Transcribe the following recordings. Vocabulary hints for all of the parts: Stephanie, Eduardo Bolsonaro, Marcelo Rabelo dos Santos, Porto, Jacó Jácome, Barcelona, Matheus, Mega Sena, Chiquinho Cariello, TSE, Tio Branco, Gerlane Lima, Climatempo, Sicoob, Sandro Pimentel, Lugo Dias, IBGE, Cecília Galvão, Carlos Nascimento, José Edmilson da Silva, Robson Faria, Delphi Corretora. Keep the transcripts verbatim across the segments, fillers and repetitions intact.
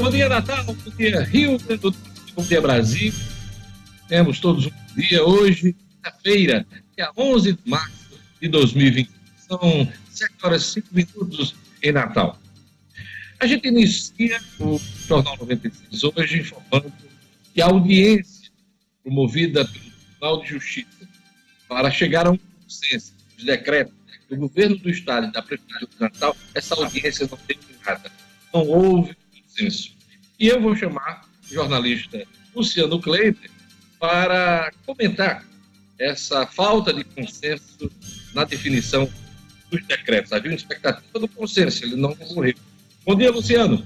Bom dia, Natal, bom dia, Rio Grande do Sul, bom dia, Brasil. Temos todos um dia hoje, quinta-feira, dia onze de março de dois mil e vinte. São sete horas e cinco minutos em Natal. A gente inicia o Jornal noventa e seis hoje informando que a audiência promovida pelo Tribunal de Justiça para chegar a um consenso dos decretos do governo do Estado e da Prefeitura de Natal, essa audiência não teve nada. Não houve consenso. E eu vou chamar o jornalista Luciano Cleide para comentar essa falta de consenso na definição dos decretos. Havia uma expectativa do consenso, ele não ocorreu. Bom dia, Luciano.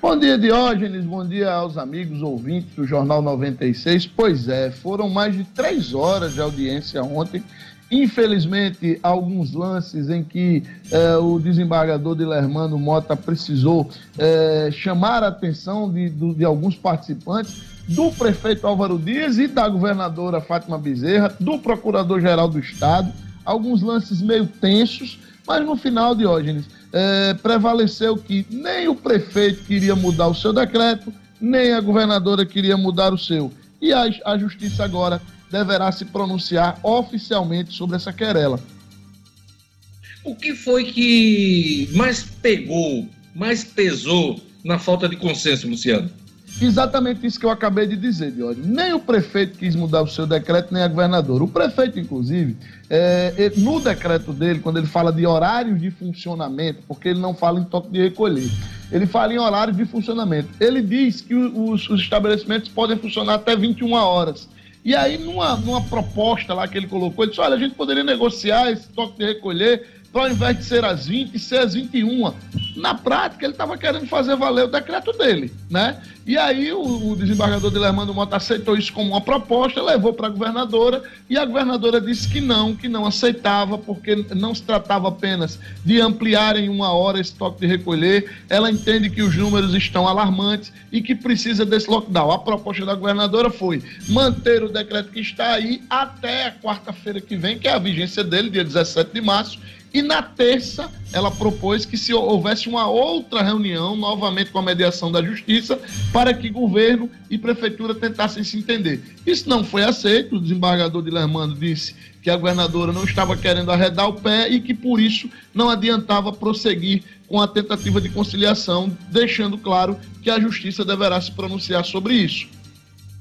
Bom dia, Diógenes. Bom dia aos amigos ouvintes do Jornal noventa e seis. Pois é, foram mais de três horas de audiência ontem. Infelizmente, alguns lances em que eh, o desembargador Dilermando Mota precisou eh, chamar a atenção de, de, de alguns participantes, do prefeito Álvaro Dias e da governadora Fátima Bezerra, do procurador-geral do Estado, alguns lances meio tensos, mas no final, Diógenes, eh, prevaleceu que nem o prefeito queria mudar o seu decreto, nem a governadora queria mudar o seu. E a, a justiça agora deverá se pronunciar oficialmente sobre essa querela. O que foi que mais pegou, mais pesou na falta de consenso, Luciano? Exatamente isso que eu acabei de dizer, Diógenes. Nem o prefeito quis mudar o seu decreto, nem a governadora. O prefeito, inclusive, é, no decreto dele, quando ele fala de horários de funcionamento, porque ele não fala em toque de recolher, ele fala em horários de funcionamento. Ele diz que os, os estabelecimentos podem funcionar até vinte e uma horas. E aí, numa, numa proposta lá que ele colocou, ele disse, olha, a gente poderia negociar esse toque de recolher para, ao invés de ser às vinte, ser às vinte e uma. Na prática, ele estava querendo fazer valer o decreto dele, né? E aí o, o desembargador Dilermando Mota aceitou isso como uma proposta, levou para a governadora, e a governadora disse que não, que não aceitava, porque não se tratava apenas de ampliar em uma hora esse toque de recolher, ela entende que os números estão alarmantes e que precisa desse lockdown. A proposta da governadora foi manter o decreto que está aí até a quarta-feira que vem, que é a vigência dele, dia dezessete de março, e na terça ela propôs que se houvesse uma outra reunião, novamente com a mediação da Justiça, para que governo e prefeitura tentassem se entender. Isso não foi aceito, o desembargador Dilermando disse que a governadora não estava querendo arredar o pé e que por isso não adiantava prosseguir com a tentativa de conciliação, deixando claro que a Justiça deverá se pronunciar sobre isso.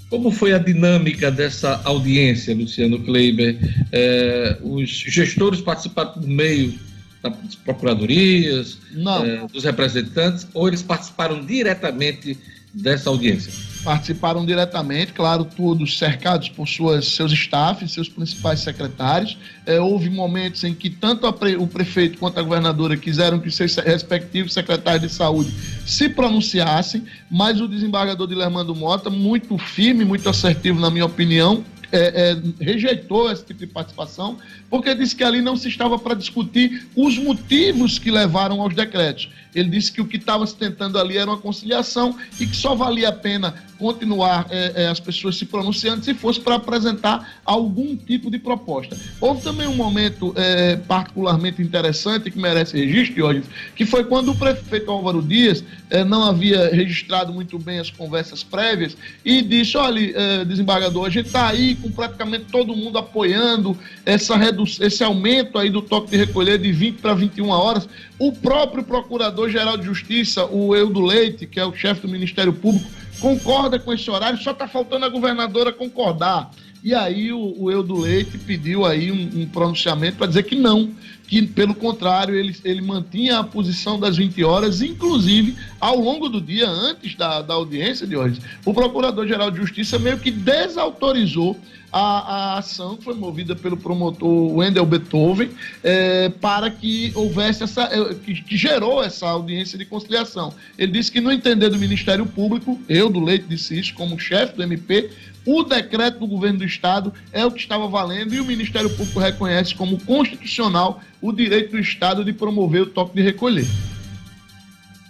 Como foi a dinâmica dessa audiência, Luciano Kleiber? É, os gestores participaram por meio das procuradorias, é, dos representantes, ou eles participaram diretamente dessa audiência? Participaram diretamente, claro, todos cercados por suas, seus staffs, seus principais secretários. É, houve momentos em que tanto a pre, o prefeito quanto a governadora quiseram que seus respectivos secretários de saúde se pronunciassem, mas o desembargador Dilermando Mota, muito firme, muito assertivo, na minha opinião, É, é, rejeitou esse tipo de participação, porque disse que ali não se estava para discutir os motivos que levaram aos decretos. Ele disse que o que estava se tentando ali era uma conciliação e que só valia a pena continuar é, é, as pessoas se pronunciando se fosse para apresentar algum tipo de proposta. Houve também um momento é, particularmente interessante que merece registro, hoje, que foi quando o prefeito Álvaro Dias é, não havia registrado muito bem as conversas prévias e disse, olha, é, desembargador, a gente está aí com praticamente todo mundo apoiando essa redução, esse aumento aí do toque de recolher de vinte para vinte e uma horas. O próprio procurador-geral de Justiça, o Eudo Leite, que é o chefe do Ministério Público, concorda com esse horário, só está faltando a governadora concordar. E aí o, o Eudo Leite pediu aí um, um pronunciamento para dizer que não, que pelo contrário, ele, ele mantinha a posição das vinte horas, inclusive ao longo do dia, antes da, da audiência de hoje, o Procurador-Geral de Justiça meio que desautorizou a, a ação que foi movida pelo promotor Wendell Beethoven é, para que houvesse essa, que, que gerou essa audiência de conciliação. Ele disse que no entender do Ministério Público, Eudo Leite disse isso como chefe do M P, o decreto do governo do Estado é o que estava valendo e o Ministério Público reconhece como constitucional o direito do Estado de promover o toque de recolher.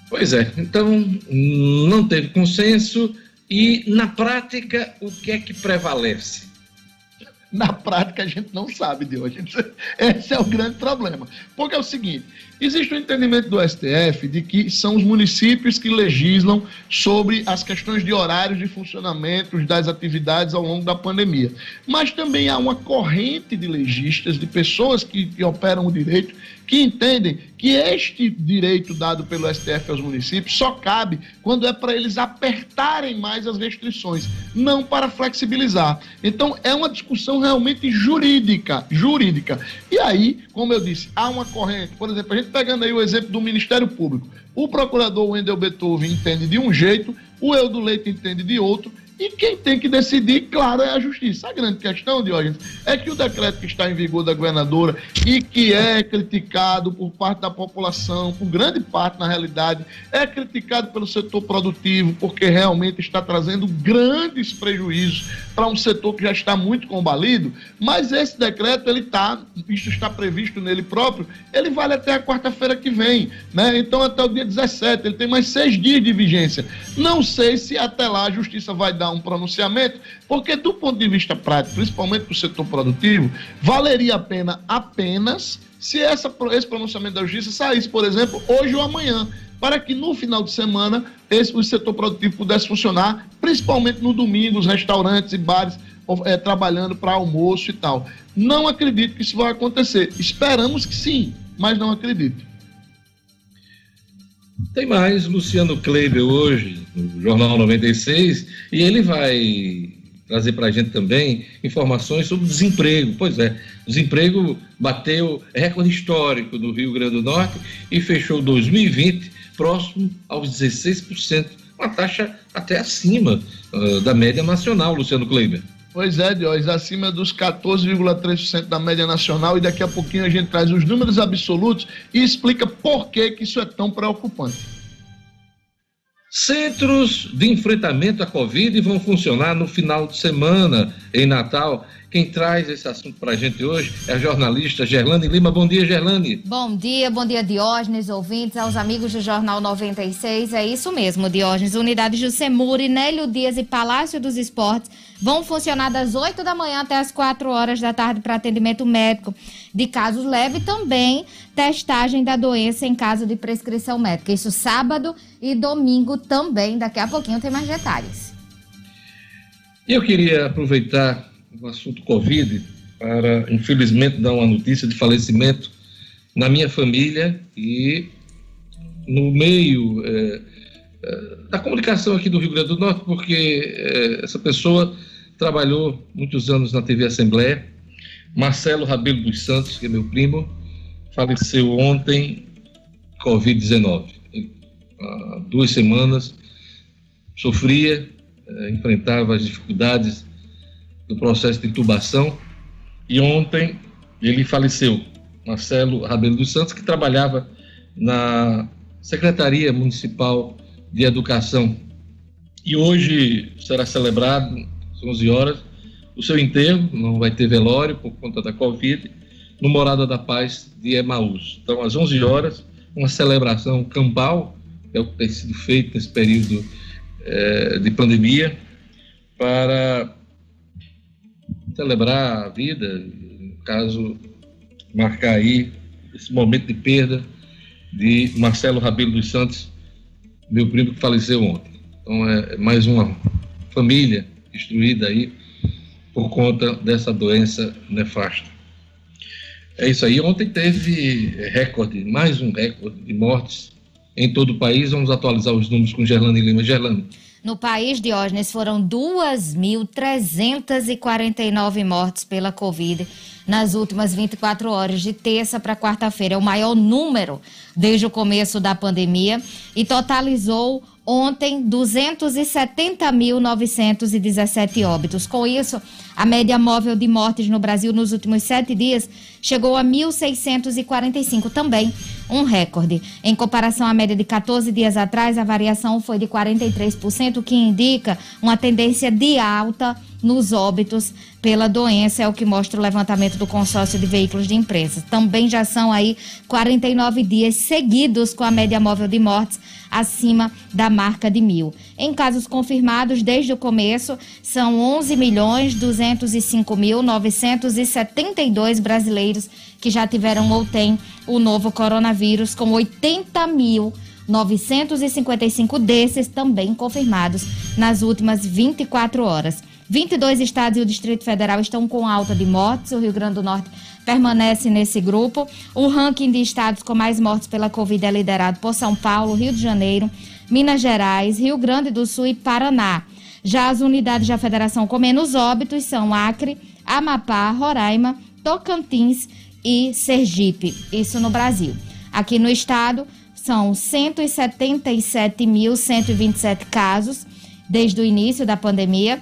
Pois é, então não teve consenso e, na prática, o que é que prevalece? na prática a gente não sabe, Deus. Esse é o grande problema. Porque é o seguinte, existe um entendimento do S T F de que são os municípios que legislam sobre as questões de horários de funcionamento das atividades ao longo da pandemia. Mas também há uma corrente de legistas, de pessoas que, que operam o direito, que entendem que este direito dado pelo S T F aos municípios só cabe quando é para eles apertarem mais as restrições, não para flexibilizar. Então, é uma discussão realmente jurídica, jurídica. E aí, como eu disse, há uma corrente, por exemplo, a gente pegando aí o exemplo do Ministério Público, o procurador Wendell Beethoven entende de um jeito, o Eudo Leite entende de outro, e quem tem que decidir, claro, é a justiça. A grande questão, Diógenes, é que o decreto que está em vigor da governadora e que é criticado por parte da população, por grande parte na realidade, é criticado pelo setor produtivo, porque realmente está trazendo grandes prejuízos para um setor que já está muito combalido, mas esse decreto, ele está, isso está previsto nele próprio, ele vale até a quarta-feira que vem, né? Então até o dia dezessete, ele tem mais seis dias de vigência. Não sei se até lá a justiça vai dar um pronunciamento, porque do ponto de vista prático, principalmente para o setor produtivo, valeria a pena apenas se essa, esse pronunciamento da justiça saísse, por exemplo, hoje ou amanhã, para que no final de semana esse, o setor produtivo pudesse funcionar, principalmente no domingo, os restaurantes e bares é, trabalhando para almoço e tal. Não acredito que isso vai acontecer. Esperamos que sim, mas não acredito. Tem mais Luciano Cleide hoje, no Jornal noventa e seis, e ele vai trazer para a gente também informações sobre o desemprego. Pois é, o desemprego bateu recorde histórico no Rio Grande do Norte e fechou dois mil e vinte próximo aos dezesseis por cento, uma taxa até acima uh, da média nacional, Luciano Cleide. Pois é, Diógenes, acima dos quatorze vírgula três por cento da média nacional, e daqui a pouquinho a gente traz os números absolutos e explica por que, que isso é tão preocupante. Centros de enfrentamento à Covid vão funcionar no final de semana, em Natal. Quem traz esse assunto para a gente hoje é a jornalista Gerlane Lima. Bom dia, Gerlane. Bom dia, bom dia, Diógenes, ouvintes, aos amigos do Jornal noventa e seis. É isso mesmo, Diógenes. Unidades Jucemuri, Nélio Dias e Palácio dos Esportes vão funcionar das oito da manhã até as quatro horas da tarde para atendimento médico de casos leves e também testagem da doença em caso de prescrição médica. Isso sábado e domingo também. Daqui a pouquinho tem mais detalhes. Eu queria aproveitar o assunto Covid para, infelizmente, dar uma notícia de falecimento na minha família e no meio é, é, da comunicação aqui do Rio Grande do Norte, porque é, essa pessoa trabalhou muitos anos na T V Assembleia. Marcelo Rabelo dos Santos, que é meu primo, faleceu ontem, Covid dezenove. Há duas semanas sofria, é, enfrentava as dificuldades do processo de intubação, e ontem ele faleceu, Marcelo Rabelo dos Santos, que trabalhava na Secretaria Municipal de Educação. E hoje será celebrado, às onze horas, o seu enterro, não vai ter velório por conta da Covid, no Morada da Paz de Emaús. Então, às onze horas, uma celebração campal, que é o que tem sido feito nesse período eh, de pandemia, para celebrar a vida, no caso, marcar aí esse momento de perda de Marcelo Rabelo dos Santos, meu primo que faleceu ontem. Então é mais uma família destruída aí por conta dessa doença nefasta. É isso aí, ontem teve recorde, mais um recorde de mortes em todo o país. Vamos atualizar os números com Gerlane Lima. Gerlane. No país, Diógenes, foram duas mil trezentas e quarenta e nove mortes pela Covid nas últimas vinte e quatro horas, de terça para quarta-feira. É o maior número desde o começo da pandemia e totalizou ontem duzentos e setenta mil novecentos e dezessete óbitos. Com isso, a média móvel de mortes no Brasil nos últimos sete dias chegou a mil seiscentos e quarenta e cinco, também um recorde. Em comparação à média de quatorze dias atrás, a variação foi de quarenta e três por cento, o que indica uma tendência de alta nos óbitos pela doença, é o que mostra o levantamento do consórcio de veículos de empresas. Também já são aí quarenta e nove dias seguidos com a média móvel de mortes acima da marca de mil. Em casos confirmados, desde o começo, são onze milhões duzentos e cinco mil novecentos e setenta e dois brasileiros que já tiveram ou têm o novo coronavírus, com oitenta mil novecentos e cinquenta e cinco desses também confirmados nas últimas vinte e quatro horas. vinte e dois estados e o Distrito Federal estão com alta de mortes, o Rio Grande do Norte permanece nesse grupo. O ranking de estados com mais mortes pela Covid é liderado por São Paulo, Rio de Janeiro, Minas Gerais, Rio Grande do Sul e Paraná. Já as unidades da federação com menos óbitos são Acre, Amapá, Roraima, Tocantins e Sergipe, isso no Brasil. Aqui no estado são cento e setenta e sete mil cento e vinte e sete casos desde o início da pandemia.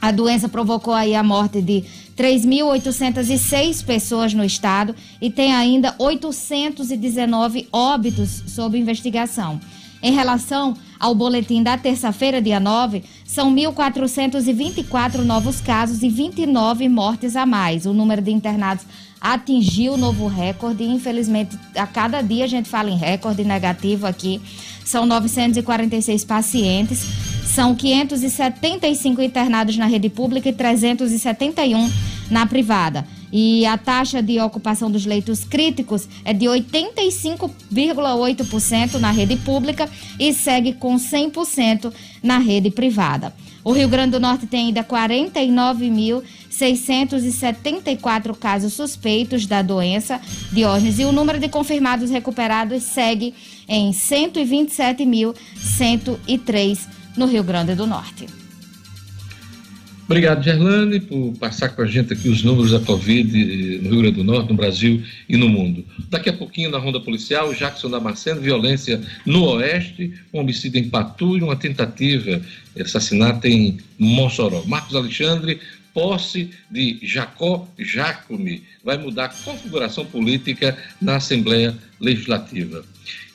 A doença provocou aí a morte de três mil oitocentos e seis pessoas no estado e tem ainda oitocentos e dezenove óbitos sob investigação. Em relação ao boletim da terça-feira, dia nove, são mil quatrocentos e vinte e quatro novos casos e vinte e nove mortes a mais. O número de internados atingiu o novo recorde e, infelizmente, a cada dia a gente fala em recorde negativo aqui. São novecentos e quarenta e seis pacientes, são quinhentos e setenta e cinco internados na rede pública e trezentos e setenta e um na privada. E a taxa de ocupação dos leitos críticos é de oitenta e cinco vírgula oito por cento na rede pública e segue com cem por cento na rede privada. O Rio Grande do Norte tem ainda quarenta e nove mil seiscentos e setenta e quatro casos suspeitos da doença, Diógenes, e o número de confirmados recuperados segue em cento e vinte e sete mil cento e três no Rio Grande do Norte. Obrigado, Gerlane, por passar com a gente aqui os números da Covid no Rio Grande do Norte, no Brasil e no mundo. Daqui a pouquinho, na Ronda Policial, Jackson Damasceno, violência no Oeste, um homicídio em Patu e uma tentativa de assassinato em Mossoró. Marcos Alexandre, posse de Jacó Jácome, vai mudar a configuração política na Assembleia Legislativa.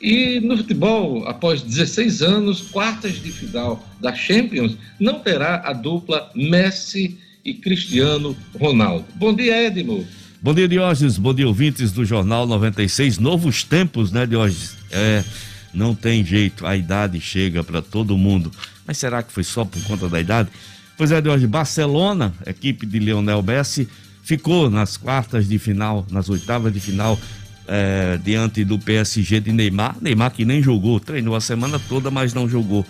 E no futebol, após dezesseis anos, quartas de final da Champions, não terá a dupla Messi e Cristiano Ronaldo. Bom dia, Edmo. Bom dia, Diógenes. Bom dia, ouvintes do Jornal noventa e seis. Novos tempos, né, Diógenes? É, não tem jeito, a idade chega para todo mundo. Mas será que foi só por conta da idade? Pois é, de hoje, Barcelona, equipe de Lionel Messi, ficou nas quartas de final, nas oitavas de final, é, diante do P S G de Neymar. Neymar que nem jogou, treinou a semana toda, mas não jogou.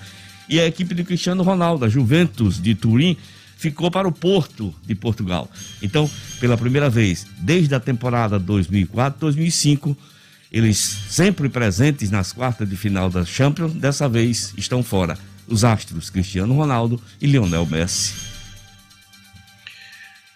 E a equipe de Cristiano Ronaldo, a Juventus de Turim, ficou para o Porto de Portugal. Então, pela primeira vez, desde a temporada dois mil e quatro, dois mil e cinco, eles sempre presentes nas quartas de final da Champions, dessa vez estão fora. Os astros Cristiano Ronaldo e Lionel Messi.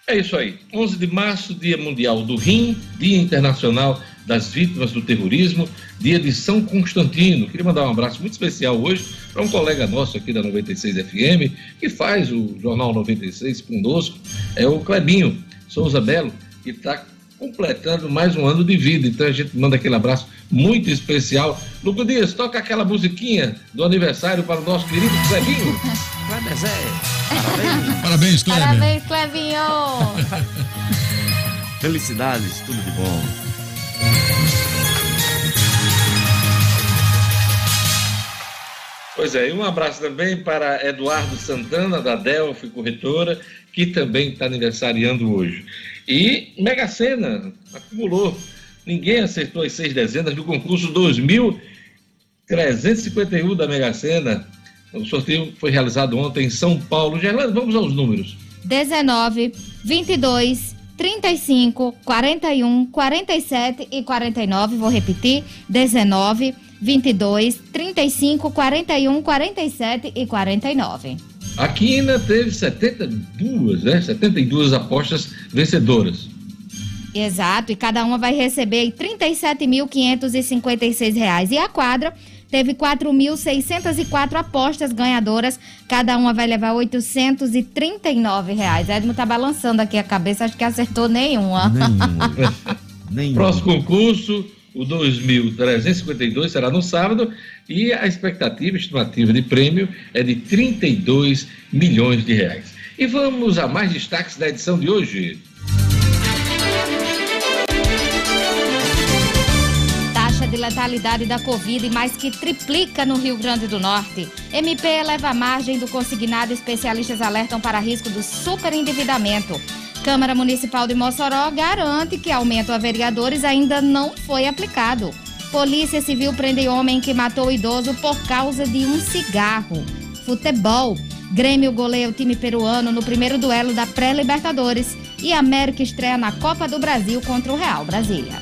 É isso aí. onze de março, Dia Mundial do Rim, Dia Internacional das Vítimas do Terrorismo, Dia de São Constantino. Queria mandar um abraço muito especial hoje para um colega nosso aqui da noventa e seis F M, que faz o Jornal noventa e seis conosco, é o Clebinho Souza Belo, que está completando mais um ano de vida. Então a gente manda aquele abraço muito especial. Lucas Dias, toca aquela musiquinha do aniversário para o nosso querido Clebinho. Parabéns, Clebinho. Parabéns, Clebinho. Parabéns, Clebinho. Felicidades, tudo de bom. Pois é, e um abraço também para Eduardo Santana, da Delphi Corretora, que também está aniversariando hoje. E Mega Sena acumulou. Ninguém acertou as seis dezenas do concurso dois mil trezentos e cinquenta e um da Mega Sena. O sorteio foi realizado ontem em São Paulo. Gerlane, vamos aos números. dezenove, vinte e dois, trinta e cinco, quarenta e um, quarenta e sete e quarenta e nove. Vou repetir. dezenove, vinte e dois, trinta e cinco, quarenta e um, quarenta e sete e quarenta e nove. A Quina teve setenta e duas, né? setenta e duas apostas vencedoras. Exato, e cada uma vai receber trinta e sete mil quinhentos e cinquenta e seis reais. E a quadra teve quatro mil seiscentos e quatro apostas ganhadoras, cada uma vai levar oitocentos e trinta e nove reais. Edmo tá balançando aqui a cabeça, acho que acertou nenhuma. Nenhuma. Nenhuma. Próximo concurso, o dois mil trezentos e cinquenta e dois, será no sábado, e a expectativa, estimativa de prêmio é de trinta e dois milhões de reais. E vamos a mais destaques da edição de hoje. Taxa de letalidade da Covid mais que triplica no Rio Grande do Norte. M P eleva a margem do consignado, especialistas alertam para risco do superendividamento. Câmara Municipal de Mossoró garante que aumento a vereadores ainda não foi aplicado. Polícia Civil prende homem que matou idoso por causa de um cigarro. Futebol. Grêmio goleia o time peruano no primeiro duelo da pré-Libertadores. E América estreia na Copa do Brasil contra o Real Brasília.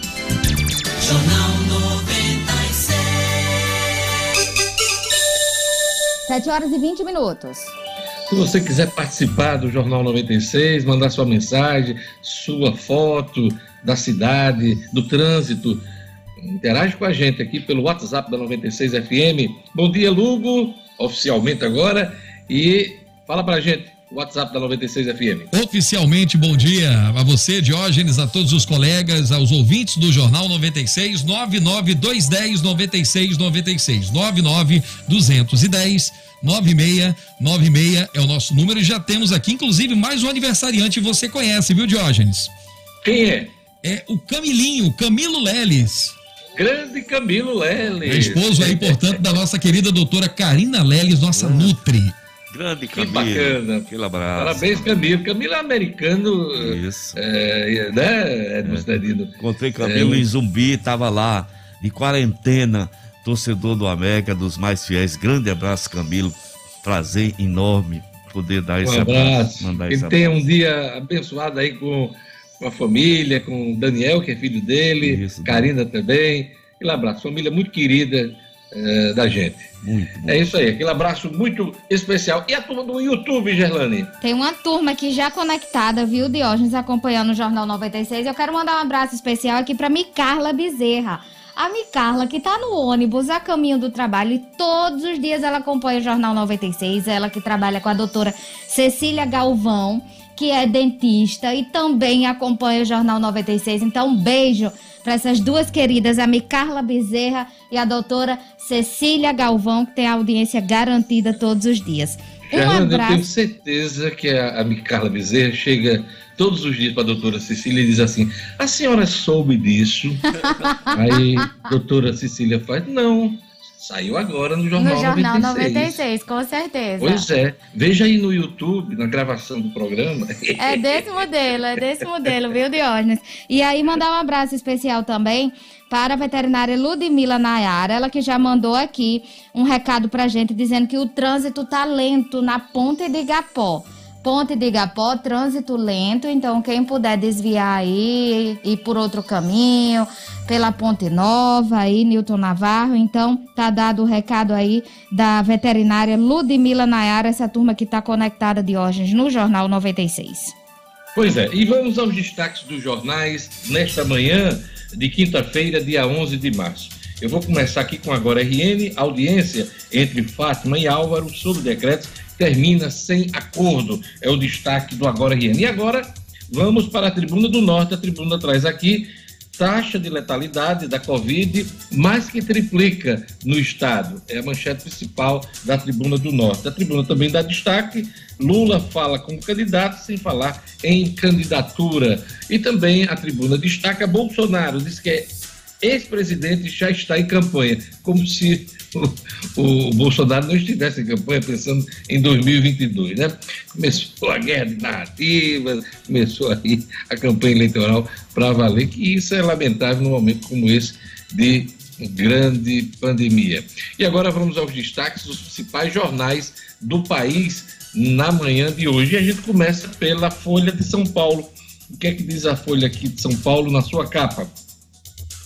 Jornal noventa e seis. sete horas e vinte minutos. Se você quiser participar do Jornal noventa e seis, mandar sua mensagem, sua foto da cidade, do trânsito, interage com a gente aqui pelo WhatsApp da noventa e seis F M. Bom dia, Lugo, oficialmente agora, e fala pra gente, WhatsApp da noventa e seis F M. Oficialmente, bom dia a você, Diógenes, a todos os colegas, aos ouvintes do Jornal noventa e seis, nove nove dois um zero nove seis nove seis, nove nove dois um zero nove seis nove seis é o nosso número, e já temos aqui, inclusive, mais um aniversariante, você conhece, viu, Diógenes? Quem é? É o Camilinho, Camilo Leles. Grande Camilo Leles. Esposo aí, portanto, da nossa querida doutora Karina Leles, nossa nutri. Grande Camilo. Que bacana. Aquele abraço. Parabéns, Camilo. Camilo é americano. Isso. É, né, Edmo Cinedino? Encontrei Camilo é. em Zumbi, tava lá, de quarentena, torcedor do América, dos mais fiéis. Grande abraço, Camilo. Prazer enorme poder dar um esse abraço. abraço Ele tem um dia abençoado aí com... com a família, com o Daniel, que é filho dele, isso, Karina Deus. também. Aquele abraço, família muito querida é, da gente. Muito bom. É isso aí, aquele abraço muito especial. E a turma do YouTube, Gerlane? Tem uma turma aqui já conectada, viu, Diógenes, acompanhando o Jornal noventa e seis. Eu quero mandar um abraço especial aqui para Micarla Bezerra. A Micarla, que está no ônibus a caminho do trabalho, e todos os dias ela acompanha o Jornal noventa e seis. Ela que trabalha com a doutora Cecília Galvão, que é dentista e também acompanha o Jornal noventa e seis. Então, um beijo para essas duas queridas, a Micarla Bezerra e a doutora Cecília Galvão, que tem a audiência garantida todos os dias. Um Gerlane, abraço. Eu tenho certeza que a, a Micarla Bezerra chega todos os dias para a doutora Cecília e diz assim: a senhora soube disso? Aí, doutora Cecília faz: não. Saiu agora no Jornal noventa e seis. No Jornal noventa e seis, com certeza. Pois é. Veja aí no YouTube, na gravação do programa. É desse modelo, é desse modelo, viu, Diógenes? E aí, mandar um abraço especial também para a veterinária Ludmila Nayara, ela que já mandou aqui um recado pra gente, dizendo que o trânsito tá lento na Ponte de Igapó. Ponte de Igapó, trânsito lento, então quem puder desviar aí, ir por outro caminho, pela Ponte Nova, aí, Newton Navarro, então tá dado o recado aí da veterinária Ludmila Nayara, essa turma que tá conectada, Diógenes, no Jornal noventa e seis. Pois é, e vamos aos destaques dos jornais nesta manhã de quinta-feira, dia onze de março. Eu vou começar aqui com Agora R N, audiência entre Fátima e Álvaro sobre decretos termina sem acordo, é o destaque do Agora R N. E agora vamos para a Tribuna do Norte, a Tribuna traz aqui, taxa de letalidade da Covid mais que triplica no estado, é a manchete principal da Tribuna do Norte. A Tribuna também dá destaque, Lula fala com candidato sem falar em candidatura, e também a Tribuna destaca, Bolsonaro diz que é ex-presidente já está em campanha, como se o, o, o Bolsonaro não estivesse em campanha pensando em dois mil e vinte e dois, né? Começou a guerra de narrativas, começou aí a campanha eleitoral para valer, que isso é lamentável num momento como esse de grande pandemia. E agora vamos aos destaques dos principais jornais do país na manhã de hoje, e a gente começa pela Folha de São Paulo. O que é que diz a Folha aqui de São Paulo na sua capa?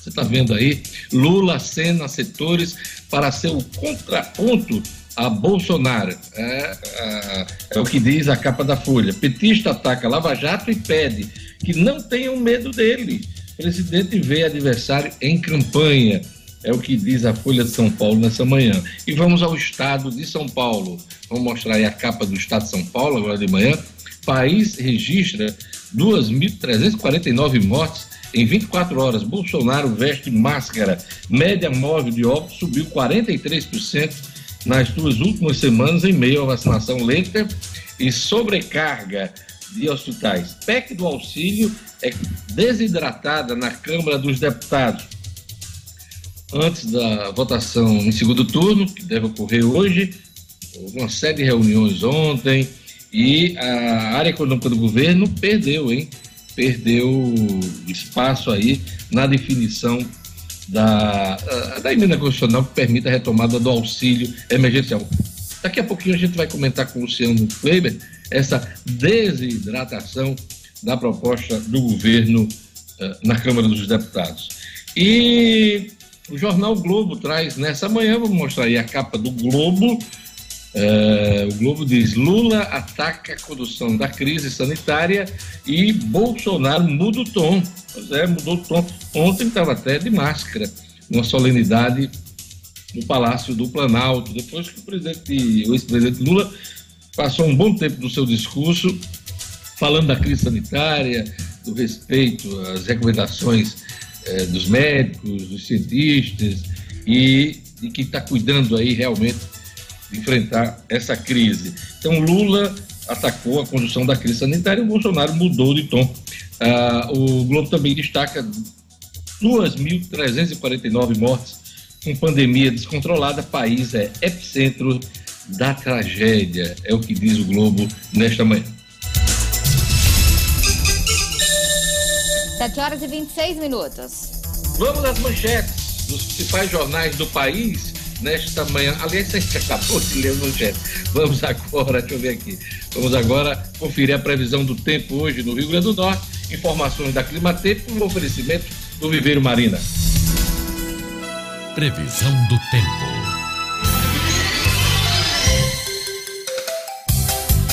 Você está vendo aí, Lula acena setores para ser o contraponto a Bolsonaro. É, é, é o que diz a capa da Folha. Petista ataca Lava Jato e pede que não tenham medo dele. Presidente vê adversário em campanha. É o que diz a Folha de São Paulo nessa manhã. E vamos ao estado de São Paulo. Vamos mostrar aí a capa do estado de São Paulo agora de manhã. País registra duas mil trezentas e quarenta e nove mortes em vinte e quatro horas, Bolsonaro veste máscara. Média móvel de óbito subiu quarenta e três por cento nas duas últimas semanas em meio à vacinação lenta e sobrecarga de hospitais. P E C do auxílio é desidratada na Câmara dos Deputados. Antes da votação em segundo turno, que deve ocorrer hoje, houve uma série de reuniões ontem e a área econômica do governo perdeu, hein? Perdeu espaço aí na definição da, da emenda constitucional que permite a retomada do auxílio emergencial. Daqui a pouquinho a gente vai comentar com o Luciano Kleber essa desidratação da proposta do governo uh, na Câmara dos Deputados. E o jornal Globo traz nessa manhã, vou mostrar aí a capa do Globo, uh, o Globo diz: Lula ataca a condução da crise sanitária e Bolsonaro muda o tom. Pois é, mudou o tom. Ontem estava até de máscara, uma solenidade no Palácio do Planalto, depois que o presidente, o ex-presidente Lula passou um bom tempo do seu discurso falando da crise sanitária, do respeito às recomendações eh, dos médicos, dos cientistas e de quem está cuidando aí realmente de enfrentar essa crise. Então Lula atacou a condução da crise sanitária e o Bolsonaro mudou de tom. Ah, o Globo também destaca duas mil trezentas e quarenta e nove mortes com pandemia descontrolada, país é epicentro da tragédia, é o que diz o Globo nesta manhã. sete horas e vinte e seis minutos. Vamos às manchetes dos principais jornais do país nesta manhã. Aliás, você acabou de ler as manchetes. Vamos agora, deixa eu ver aqui. Vamos agora conferir a previsão do tempo hoje no Rio Grande do Norte. Informações da Climatempo, um oferecimento do Viveiro Marina. Previsão do tempo.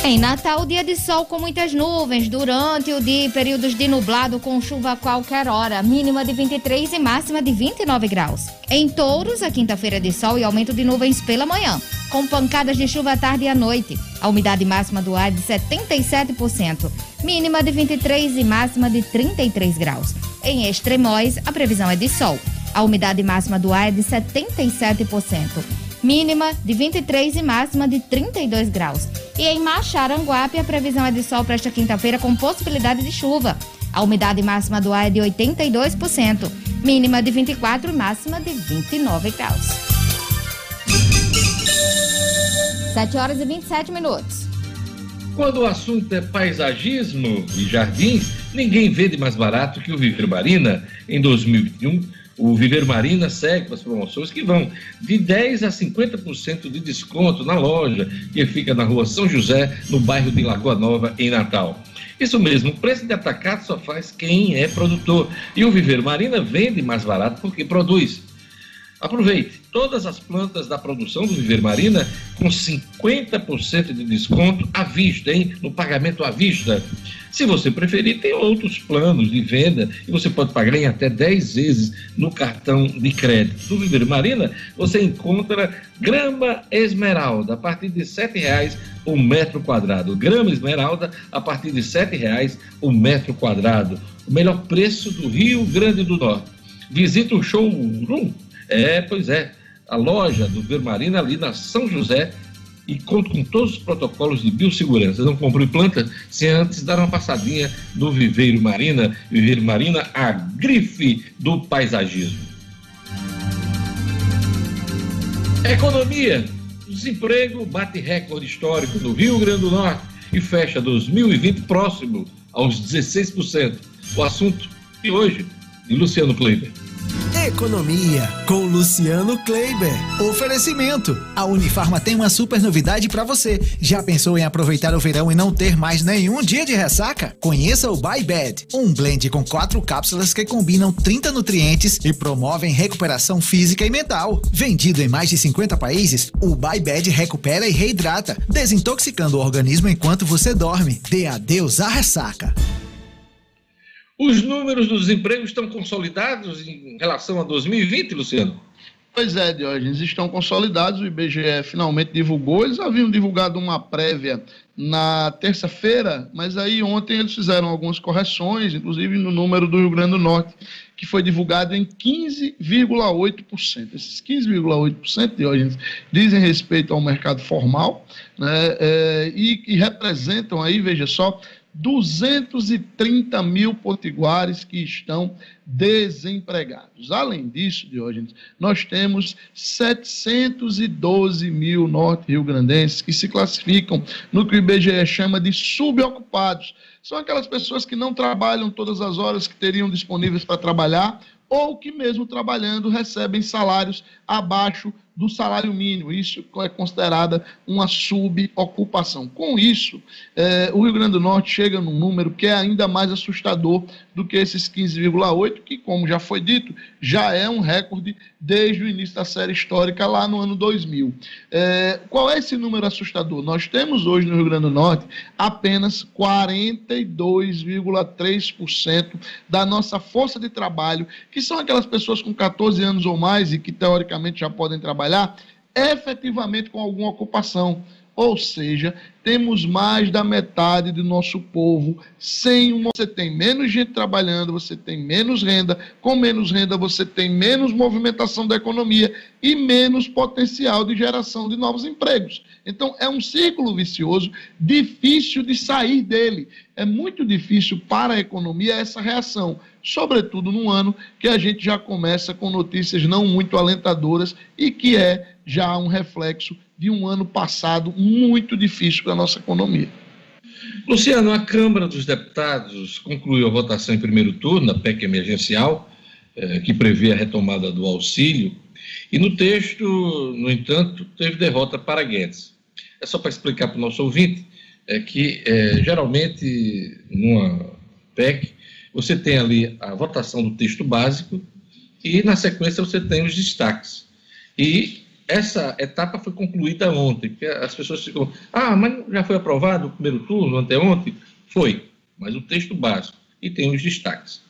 Em Natal, dia de sol com muitas nuvens durante o dia e períodos de nublado com chuva a qualquer hora, mínima de vinte e três e máxima de vinte e nove graus. Em Touros, a quinta-feira de sol e aumento de nuvens pela manhã, com pancadas de chuva à tarde e à noite. A umidade máxima do ar é de setenta e sete por cento, mínima de vinte e três e máxima de trinta e três graus. Em Extremóis, a previsão é de sol. A umidade máxima do ar é de setenta e sete por cento, mínima de vinte e três e máxima de trinta e dois graus. E em Maxaranguape, a previsão é de sol para esta quinta-feira com possibilidade de chuva. A umidade máxima do ar é de oitenta e dois por cento, mínima de vinte e quatro e máxima de vinte e nove graus. sete horas e vinte e sete minutos. Quando o assunto é paisagismo e jardins, ninguém vende mais barato que o Viveiro Marina. Em dois mil e vinte e um... o Viveiro Marina segue com as promoções que vão de dez por cento a cinquenta por cento de desconto na loja, que fica na rua São José, no bairro de Lagoa Nova, em Natal. Isso mesmo, o preço de atacado só faz quem é produtor. E o Viveiro Marina vende mais barato porque produz. Aproveite, todas as plantas da produção do Viveiro Marina com cinquenta por cento de desconto à vista, hein? No pagamento à vista. Se você preferir, tem outros planos de venda e você pode pagar em até dez vezes no cartão de crédito. No Viveiro Marina, você encontra grama esmeralda a partir de sete reais o metro quadrado. Grama esmeralda a partir de sete reais o metro quadrado. O melhor preço do Rio Grande do Norte. Visita o showroom. É, pois é, a loja do Viveiro Marina ali na São José e conta com todos os protocolos de biossegurança. Não compre planta sem antes dar uma passadinha no Viveiro Marina. Viveiro Marina, a grife do paisagismo. Economia. Desemprego bate recorde histórico no Rio Grande do Norte e fecha dois mil e vinte próximo aos dezesseis por cento. O assunto de hoje de Luciano Kleber. Economia com Luciano Kleiber. Oferecimento. A Unifarma tem uma super novidade para você. Já pensou em aproveitar o verão e não ter mais nenhum dia de ressaca? Conheça o ByBed, um blend com quatro cápsulas que combinam trinta nutrientes e promovem recuperação física e mental. Vendido em mais de cinquenta países, o ByBed recupera e reidrata, desintoxicando o organismo enquanto você dorme. Dê adeus à ressaca. Os números dos empregos estão consolidados em relação a dois mil e vinte, Luciano? Pois é, Diógenes, estão consolidados, o I B G E finalmente divulgou, eles haviam divulgado uma prévia na terça-feira, mas aí ontem eles fizeram algumas correções, inclusive no número do Rio Grande do Norte, que foi divulgado em quinze vírgula oito por cento. Esses quinze vírgula oito por cento, Diógenes, dizem respeito ao mercado formal, né, é, e, e representam aí, veja só, duzentos e trinta mil potiguares que estão desempregados. Além disso, Diógenes, nós temos setecentos e doze mil norte-riograndenses que se classificam no que o I B G E chama de subocupados. São aquelas pessoas que não trabalham todas as horas que teriam disponíveis para trabalhar ou que mesmo trabalhando recebem salários abaixo do salário mínimo. Isso é considerada uma subocupação. Com isso, eh, o Rio Grande do Norte chega num número que é ainda mais assustador do que esses quinze vírgula oito, que, como já foi dito, já é um recorde desde o início da série histórica, lá no ano dois mil. Eh, qual é esse número assustador? Nós temos hoje no Rio Grande do Norte apenas quarenta e dois vírgula três por cento da nossa força de trabalho, que são aquelas pessoas com quatorze anos ou mais e que, teoricamente, já podem trabalhar, trabalhar efetivamente com alguma ocupação, ou seja, temos mais da metade do nosso povo sem uma... Você tem menos gente trabalhando, você tem menos renda, com menos renda você tem menos movimentação da economia e menos potencial de geração de novos empregos. Então, é um círculo vicioso, difícil de sair dele. É muito difícil para a economia essa reação, sobretudo num ano que a gente já começa com notícias não muito alentadoras e que é já um reflexo de um ano passado muito difícil para a nossa economia. Luciano, a Câmara dos Deputados concluiu a votação em primeiro turno, a P E C emergencial, eh, que prevê a retomada do auxílio, e no texto, no entanto, teve derrota para Guedes. É só para explicar para o nosso ouvinte, é que é, geralmente numa P E C você tem ali a votação do texto básico e na sequência você tem os destaques. E essa etapa foi concluída ontem, porque as pessoas ficam, ah, mas já foi aprovado o primeiro turno, anteontem? Foi, mas o texto básico e tem os destaques.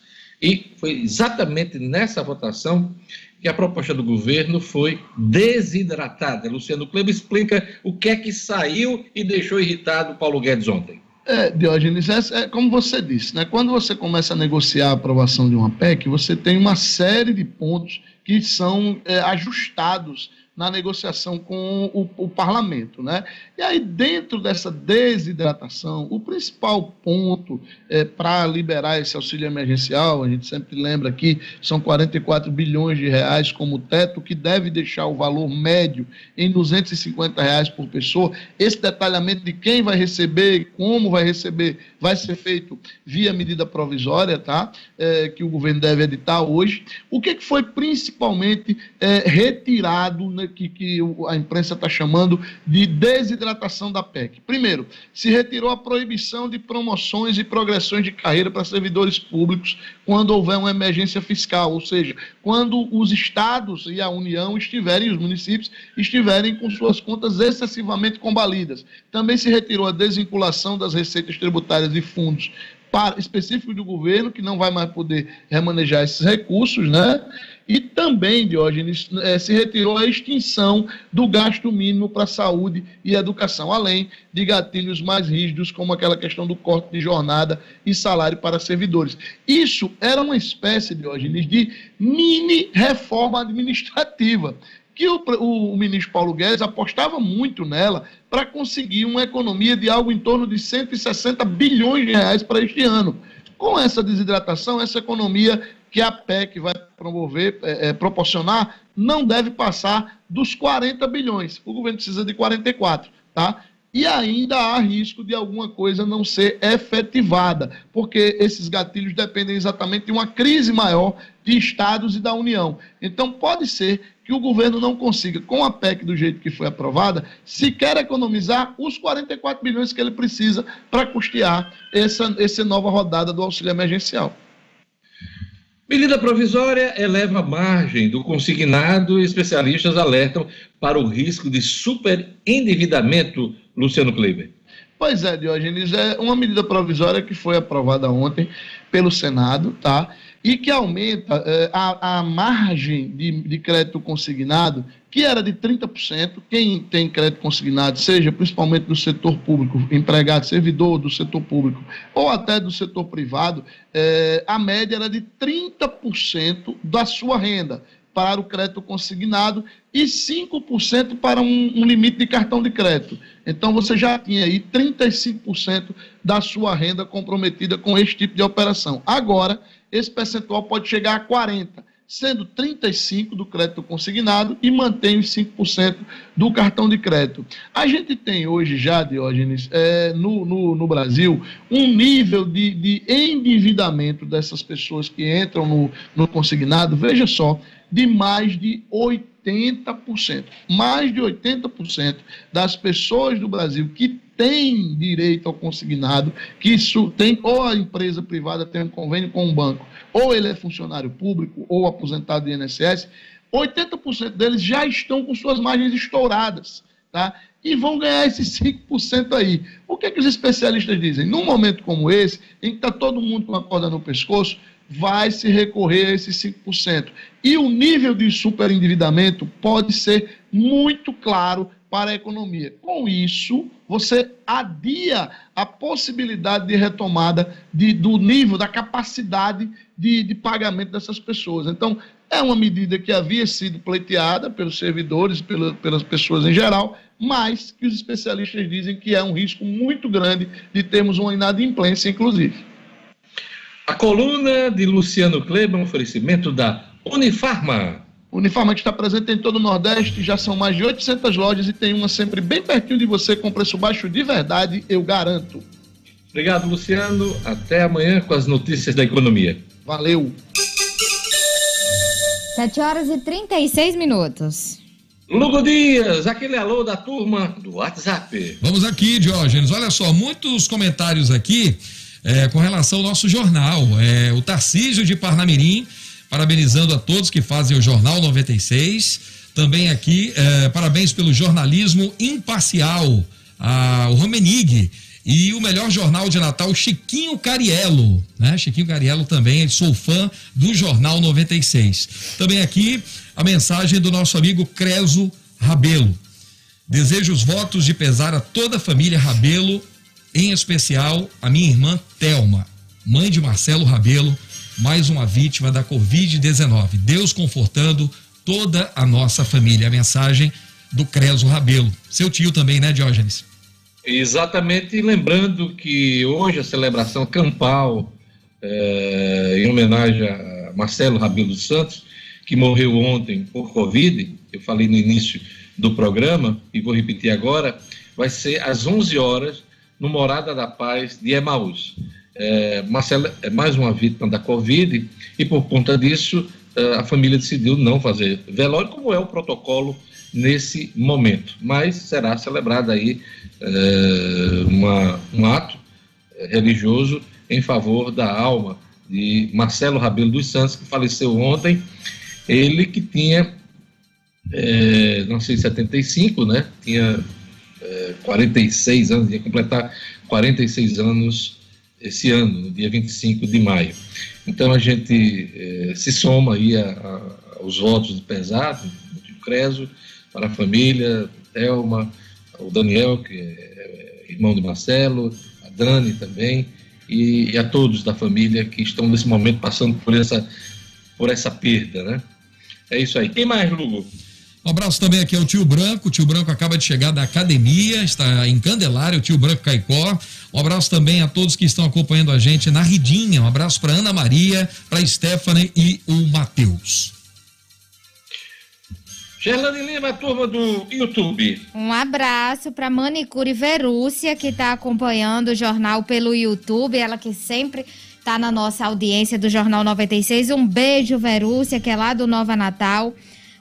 E foi exatamente nessa votação que a proposta do governo foi desidratada. Luciano Cleber explica o que é que saiu e deixou irritado o Paulo Guedes ontem. É, Diógenes, é, é como você disse, né? Quando você começa a negociar a aprovação de uma P E C, você tem uma série de pontos que são é, ajustados na negociação com o, o parlamento, né? E aí, dentro dessa desidratação, o principal ponto é, para liberar esse auxílio emergencial, a gente sempre lembra aqui, são quarenta e quatro bilhões de reais como teto, que deve deixar o valor médio em duzentos e cinquenta reais por pessoa. Esse detalhamento de quem vai receber, como vai receber, vai ser feito via medida provisória, tá? É, que o governo deve editar hoje. O que, que foi principalmente é, retirado, né, que, que a imprensa está chamando de desidratação da P E C? Primeiro, se retirou a proibição de promoções e progressões de carreira para servidores públicos quando houver uma emergência fiscal, ou seja, quando os estados e a União estiverem, os municípios estiverem com suas contas excessivamente combalidas. Também se retirou a desvinculação das receitas tributárias de fundos para, específicos do governo, que não vai mais poder remanejar esses recursos, né? E também, Diógenes, se retirou a extinção do gasto mínimo para saúde e educação, além de gatilhos mais rígidos, como aquela questão do corte de jornada e salário para servidores. Isso era uma espécie, Diógenes, de mini-reforma administrativa, que o, o, o ministro Paulo Guedes apostava muito nela para conseguir uma economia de algo em torno de cento e sessenta bilhões de reais para este ano. Com essa desidratação, essa economia que a P E C vai promover, é, é, proporcionar, não deve passar dos quarenta bilhões. O governo precisa de quarenta e quatro, tá? E ainda há risco de alguma coisa não ser efetivada, porque esses gatilhos dependem exatamente de uma crise maior de estados e da União. Então, pode ser que o governo não consiga, com a P E C do jeito que foi aprovada, sequer economizar os quarenta e quatro bilhões que ele precisa para custear essa, essa nova rodada do auxílio emergencial. Medida provisória eleva a margem do consignado e especialistas alertam para o risco de superendividamento, Luciano Cleber. Pois é, Diógenes, é uma medida provisória que foi aprovada ontem pelo Senado, tá? e que aumenta eh, a, a margem de, de crédito consignado, que era de trinta por cento. Quem tem crédito consignado, seja principalmente do setor público, empregado, servidor do setor público, ou até do setor privado, eh, a média era de trinta por cento da sua renda para o crédito consignado e cinco por cento para um, um limite de cartão de crédito. Então, você já tinha aí trinta e cinco por cento da sua renda comprometida com esse tipo de operação. Agora, esse percentual pode chegar a quarenta por cento, sendo trinta e cinco por cento do crédito consignado e mantém os cinco por cento do cartão de crédito. A gente tem hoje já, Diógenes, é, no, no, no Brasil, um nível de, de endividamento dessas pessoas que entram no, no consignado, veja só, de mais de oitenta por cento. Mais de oitenta por cento das pessoas do Brasil que têm direito ao consignado, que isso tem, ou a empresa privada tem um convênio com um banco, ou ele é funcionário público, ou aposentado do I N S S, oitenta por cento deles já estão com suas margens estouradas, tá? E vão ganhar esses cinco por cento aí. O que é que os especialistas dizem? Num momento como esse, em que está todo mundo com a corda no pescoço, vai se recorrer a esses cinco por cento. E o nível de superendividamento pode ser muito claro para a economia. Com isso, você adia a possibilidade de retomada de, do nível, da capacidade de, de pagamento dessas pessoas. Então, é uma medida que havia sido pleiteada pelos servidores, pela, pelas pessoas em geral, mas que os especialistas dizem que é um risco muito grande de termos uma inadimplência, inclusive. A coluna de Luciano Cleide, um oferecimento da Unifarma. Unifarma que está presente em todo o Nordeste, já são mais de oitocentas lojas e tem uma sempre bem pertinho de você, com preço baixo de verdade, eu garanto. Obrigado, Luciano. Até amanhã com as notícias da economia. Valeu. sete horas e trinta e seis minutos. Lugo Dias, aquele alô da turma do WhatsApp. Vamos aqui, Diógenes. Olha só, muitos comentários aqui. É, com relação ao nosso jornal, é, o Tarcísio de Parnamirim, parabenizando a todos que fazem o Jornal noventa e seis, também aqui, é, parabéns pelo jornalismo imparcial, a, o Romenig, e o melhor jornal de Natal, Chiquinho Cariello, né? Chiquinho Cariello também, sou fã do Jornal noventa e seis. Também aqui, a mensagem do nosso amigo Creso Rabelo. Desejo os votos de pesar a toda a família Rabelo, em especial, a minha irmã Thelma, mãe de Marcelo Rabelo, mais uma vítima da covid dezenove. Deus confortando toda a nossa família. A mensagem do Creso Rabelo. Seu tio também, né, Diógenes? Exatamente. E lembrando que hoje a celebração campal, é, em homenagem a Marcelo Rabelo dos Santos, que morreu ontem por Covid, eu falei no início do programa, e vou repetir agora, vai ser às onze horas, no Morada da Paz de Emaús. É, Marcelo é mais uma vítima da Covid e, por conta disso, a família decidiu não fazer velório, como é o protocolo nesse momento. Mas será celebrado aí é, uma, um ato religioso em favor da alma de Marcelo Rabelo dos Santos, que faleceu ontem. Ele que tinha, é, não sei, setenta e cinco, né? Tinha quarenta e seis anos, ia completar quarenta e seis anos esse ano, no dia vinte e cinco de maio. Então a gente eh, se soma aí a, a, aos votos de pesar, do Creso, para a família, Thelma, o Daniel, que é irmão de Marcelo, a Dani também, e, e a todos da família que estão nesse momento passando por essa, por essa perda, né? É isso aí. Quem mais, Lugo? Um abraço também aqui ao Tio Branco. O Tio Branco acaba de chegar da academia, está em Candelária, o Tio Branco Caicó. Um abraço também a todos que estão acompanhando a gente na Ridinha. Um abraço para Ana Maria, para Stephanie e o Matheus. Gerlane Lima, turma do YouTube. Um abraço para Manicure Verúcia, que está acompanhando o jornal pelo YouTube, ela que sempre está na nossa audiência do Jornal noventa e seis. Um beijo, Verúcia, que é lá do Nova Natal.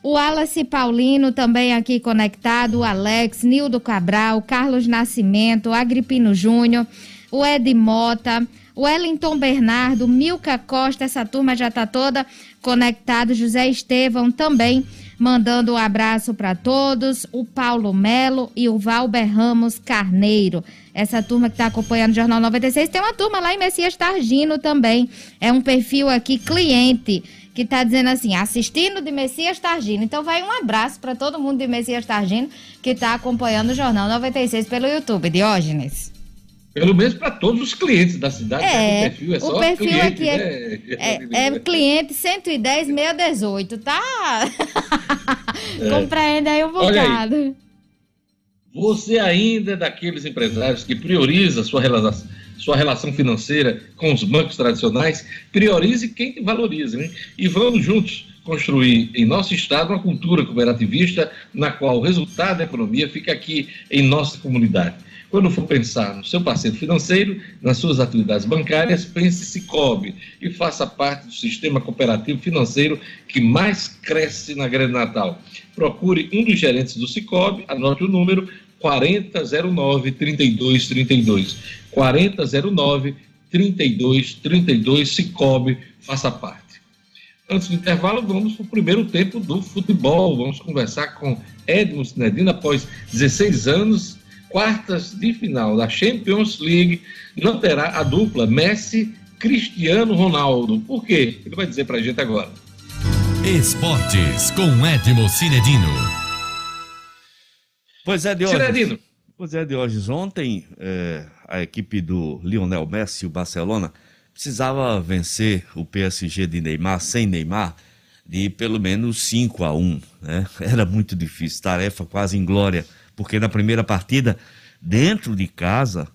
O Wallace Paulino também aqui conectado, o Alex, Nildo Cabral, Carlos Nascimento, Agripino Júnior, o Edmo Mota, o Wellington Bernardo, Milka Costa, essa turma já está toda conectada, José Estevão também mandando um abraço para todos, o Paulo Melo e o Valber Ramos Carneiro. Essa turma que está acompanhando o Jornal noventa e seis, tem uma turma lá em Messias Targino também, é um perfil aqui cliente, que está dizendo assim, assistindo de Messias Targino. Então vai um abraço para todo mundo de Messias Targino que está acompanhando o Jornal noventa e seis pelo YouTube, Diógenes. Pelo menos para todos os clientes da cidade. É, o perfil, é só o perfil cliente, aqui é, né? é, é cliente cento e dez, seiscentos e dezoito, tá? É. Compreende aí um bocado. Aí. Você ainda é daqueles empresários que prioriza sua relação, sua relação financeira com os bancos tradicionais? Priorize quem te valoriza, hein? E vamos juntos construir em nosso estado uma cultura cooperativista na qual o resultado da economia fica aqui em nossa comunidade. Quando for pensar no seu parceiro financeiro, nas suas atividades bancárias, pense Sicoob e faça parte do sistema cooperativo financeiro que mais cresce na Grande Natal. Procure um dos gerentes do Sicoob, anote o número quarenta zero nove, trinta e dois trinta e dois. quarenta zero nove, trinta e dois trinta e dois, Sicoob, faça parte. Antes do intervalo, vamos para o primeiro tempo do futebol. Vamos conversar com Edmo Cinedino após dezesseis anos, quartas de final da Champions League, não terá a dupla Messi-Cristiano Ronaldo. Por quê? Ele vai dizer para a gente agora. Esportes com Edmo Cinedino. Pois é, Diógenes. Cinedino. Pois é, Diógenes. Ontem, é, a equipe do Lionel Messi, o Barcelona, precisava vencer o P S G de Neymar, sem Neymar, de pelo menos cinco a um, né? Era muito difícil, tarefa quase inglória, porque na primeira partida, dentro de casa,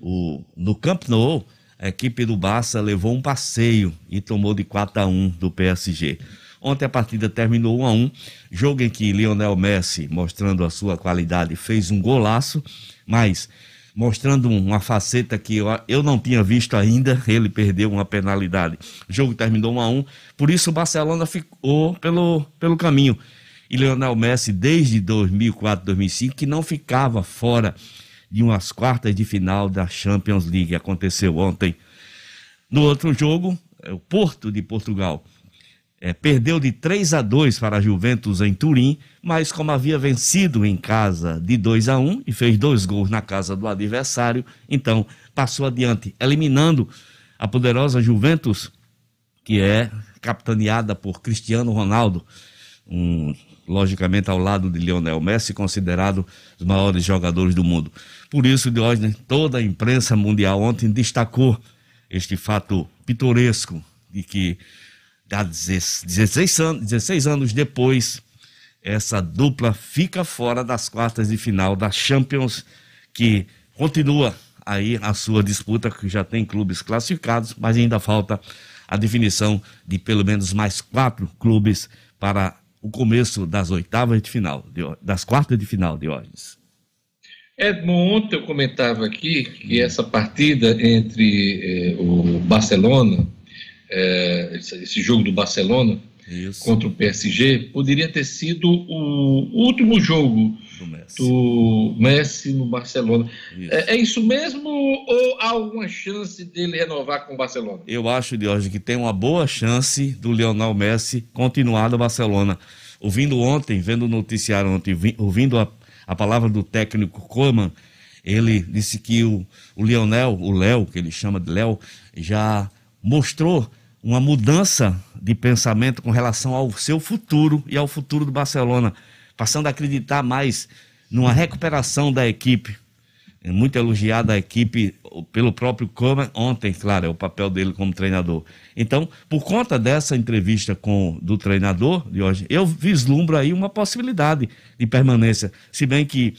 o, no Camp Nou, a equipe do Barça levou um passeio e tomou de quatro a um do P S G. Ontem a partida terminou um a um, jogo em que Lionel Messi, mostrando a sua qualidade, fez um golaço, mas mostrando uma faceta que eu, eu não tinha visto ainda, ele perdeu uma penalidade. O jogo terminou um a um, por isso o Barcelona ficou pelo, pelo caminho. E Lionel Messi, desde dois mil e quatro, dois mil e cinco, que não ficava fora de umas quartas de final da Champions League. Aconteceu ontem. No outro jogo, o Porto de Portugal é, perdeu de três a dois para a Juventus em Turim, mas como havia vencido em casa de dois a um e fez dois gols na casa do adversário, então passou adiante, eliminando a poderosa Juventus, que é capitaneada por Cristiano Ronaldo, um, logicamente ao lado de Lionel Messi, considerado um dos maiores jogadores do mundo. Por isso, de hoje, né, toda a imprensa mundial ontem destacou este fato pitoresco de que há dezesseis anos depois, essa dupla fica fora das quartas de final da Champions, que continua aí a sua disputa, que já tem clubes classificados, mas ainda falta a definição de pelo menos mais quatro clubes para o começo das oitavas de final, de, das quartas de final de hoje. Edmo, ontem eu comentava aqui que essa partida entre eh, o Barcelona, É, esse jogo do Barcelona Isso. contra o P S G poderia ter sido o último jogo do Messi, do Messi no Barcelona. Isso. É, é isso mesmo ou há alguma chance dele renovar com o Barcelona? Eu acho, Diógenes, que tem uma boa chance do Lionel Messi continuar no Barcelona. Ouvindo ontem, vendo o noticiário ontem, ouvindo a, a palavra do técnico Koeman, ele disse que o, o Lionel, o Léo, que ele chama de Léo, já mostrou uma mudança de pensamento com relação ao seu futuro e ao futuro do Barcelona, passando a acreditar mais numa recuperação da equipe. É muito elogiada a equipe pelo próprio Koeman ontem, claro, é o papel dele como treinador. Então, por conta dessa entrevista com, do treinador de hoje, eu vislumbro aí uma possibilidade de permanência, se bem que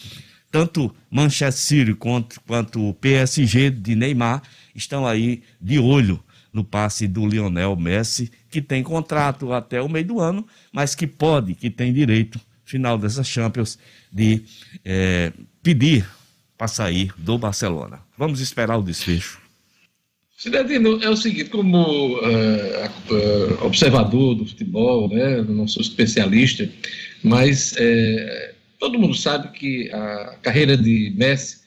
tanto Manchester City quanto, quanto o P S G de Neymar estão aí de olho no passe do Lionel Messi, que tem contrato até o meio do ano, mas que pode, que tem direito, final dessa Champions, de é, pedir para sair do Barcelona. Vamos esperar o desfecho. Cinedino, é o seguinte, como uh, uh, observador do futebol, né, não sou especialista, mas uh, todo mundo sabe que a carreira de Messi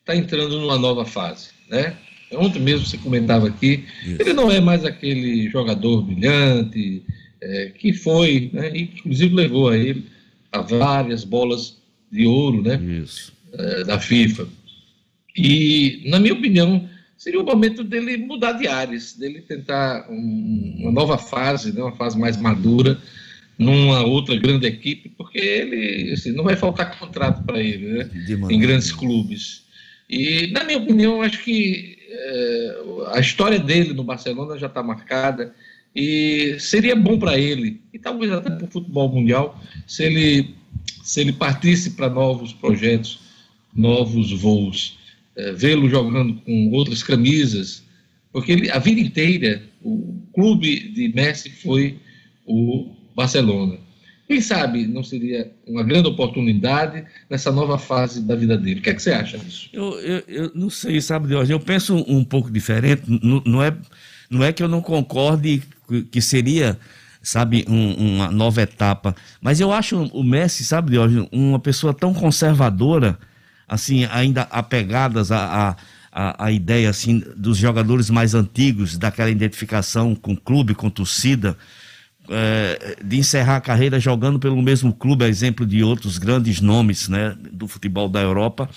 está entrando numa nova fase, né? Ontem mesmo você comentava aqui, ele não é mais aquele jogador brilhante, é, que foi, né, inclusive levou a ele a várias bolas de ouro, né, é, da FIFA. E, na minha opinião, seria o momento dele mudar de ares, dele tentar um, uma nova fase, né, uma fase mais madura, numa outra grande equipe, porque ele, assim, não vai faltar contrato para ele, né, em grandes clubes. E, na minha opinião, acho que é, a história dele no Barcelona já está marcada e seria bom para ele, e talvez até para o futebol mundial, se ele, se ele partisse para novos projetos, novos voos, é, vê-lo jogando com outras camisas, porque ele, a vida inteira o clube de Messi foi o Barcelona. Quem sabe não seria uma grande oportunidade nessa nova fase da vida dele? O que é que você acha disso? Eu, eu, eu não sei, sabe, Diogo? Eu penso um, um pouco diferente. Não, não, é, não é que eu não concorde que seria, sabe, um, uma nova etapa. Mas eu acho o Messi, sabe, Diogo, uma pessoa tão conservadora, assim, ainda apegadas a... a... A, a ideia assim, dos jogadores mais antigos, daquela identificação com o clube, com torcida, é, de encerrar a carreira jogando pelo mesmo clube, a exemplo de outros grandes nomes, né, do futebol da Europa.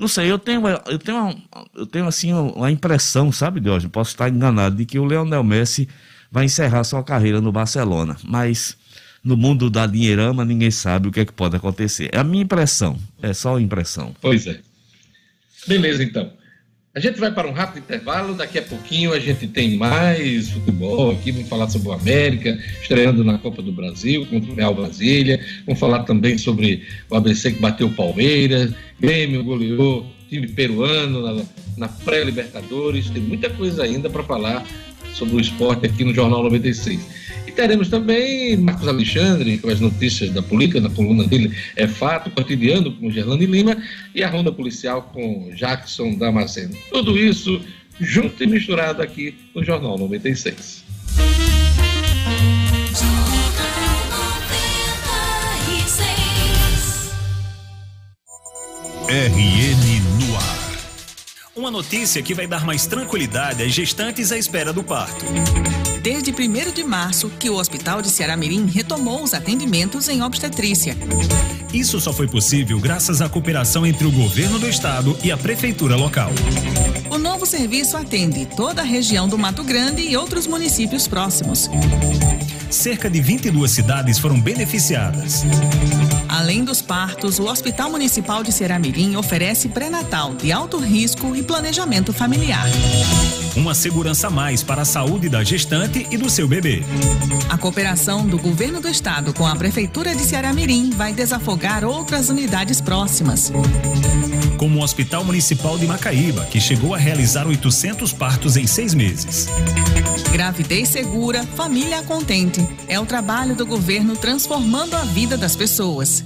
Não sei, eu tenho, eu tenho, uma, eu tenho assim, uma impressão, sabe, Diogo, posso estar enganado, de que o Lionel Messi vai encerrar sua carreira no Barcelona, mas no mundo da dinheirama ninguém sabe o que é que pode acontecer. É a minha impressão, é só a impressão. Pois é. Beleza, então. A gente vai para um rápido intervalo, daqui a pouquinho a gente tem mais futebol aqui, vamos falar sobre o América, estreando na Copa do Brasil, contra o Real Brasília, vamos falar também sobre o A B C que bateu o Palmeiras, Grêmio goleou time peruano na, na pré-Libertadores, tem muita coisa ainda para falar sobre o esporte aqui no Jornal noventa e seis. E teremos também Marcos Alexandre com as notícias da política, na coluna dele é Fato, Cotidiano com Gerlane Lima e a Ronda Policial com Jackson Damasceno. Tudo isso junto e misturado aqui no Jornal noventa e seis. R N no ar. Uma notícia que vai dar mais tranquilidade às gestantes à espera do parto. Desde primeiro de março, que o Hospital de Ceará-Mirim retomou os atendimentos em obstetrícia. Isso só foi possível graças à cooperação entre o governo do estado e a prefeitura local. O novo serviço atende toda a região do Mato Grande e outros municípios próximos. Cerca de vinte e duas cidades foram beneficiadas. Além dos partos, o Hospital Municipal de Ceará-Mirim oferece pré-natal de alto risco e planejamento familiar. Uma segurança a mais para a saúde da gestante e do seu bebê. A cooperação do Governo do Estado com a Prefeitura de Ceará-Mirim vai desafogar outras unidades próximas. Como o Hospital Municipal de Macaíba, que chegou a realizar oitocentos partos em seis meses. Gravidez segura, família contente. É o trabalho do governo transformando a vida das pessoas.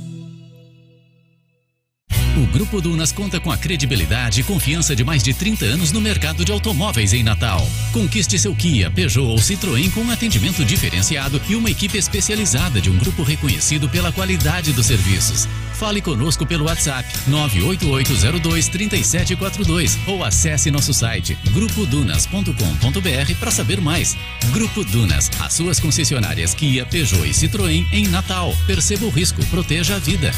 O Grupo Dunas conta com a credibilidade e confiança de mais de trinta anos no mercado de automóveis em Natal. Conquiste seu Kia, Peugeot ou Citroën com um atendimento diferenciado e uma equipe especializada de um grupo reconhecido pela qualidade dos serviços. Fale conosco pelo WhatsApp nove oito oito zero dois três sete quatro dois ou acesse nosso site grupo dunas ponto com ponto br para saber mais. Grupo Dunas, as suas concessionárias Kia, Peugeot e Citroën em Natal. Perceba o risco, proteja a vida.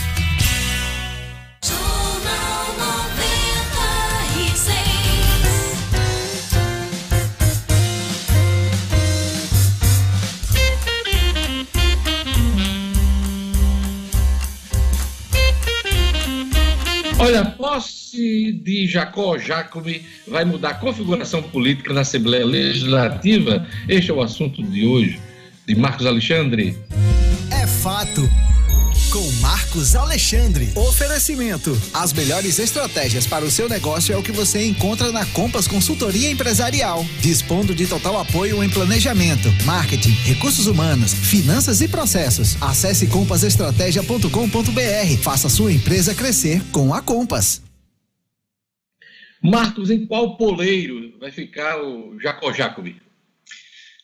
Olha, a posse de Jacó Jácome vai mudar a configuração política na Assembleia Legislativa. Este é o assunto de hoje, de Marcos Alexandre. É fato, com Marcos Alexandre. Oferecimento. As melhores estratégias para o seu negócio é o que você encontra na Compass Consultoria Empresarial. Dispondo de total apoio em planejamento, marketing, recursos humanos, finanças e processos. Acesse compass estratégia ponto com ponto br. Faça sua empresa crescer com a Compass. Marcos, em qual poleiro vai ficar o Jacó Jácome?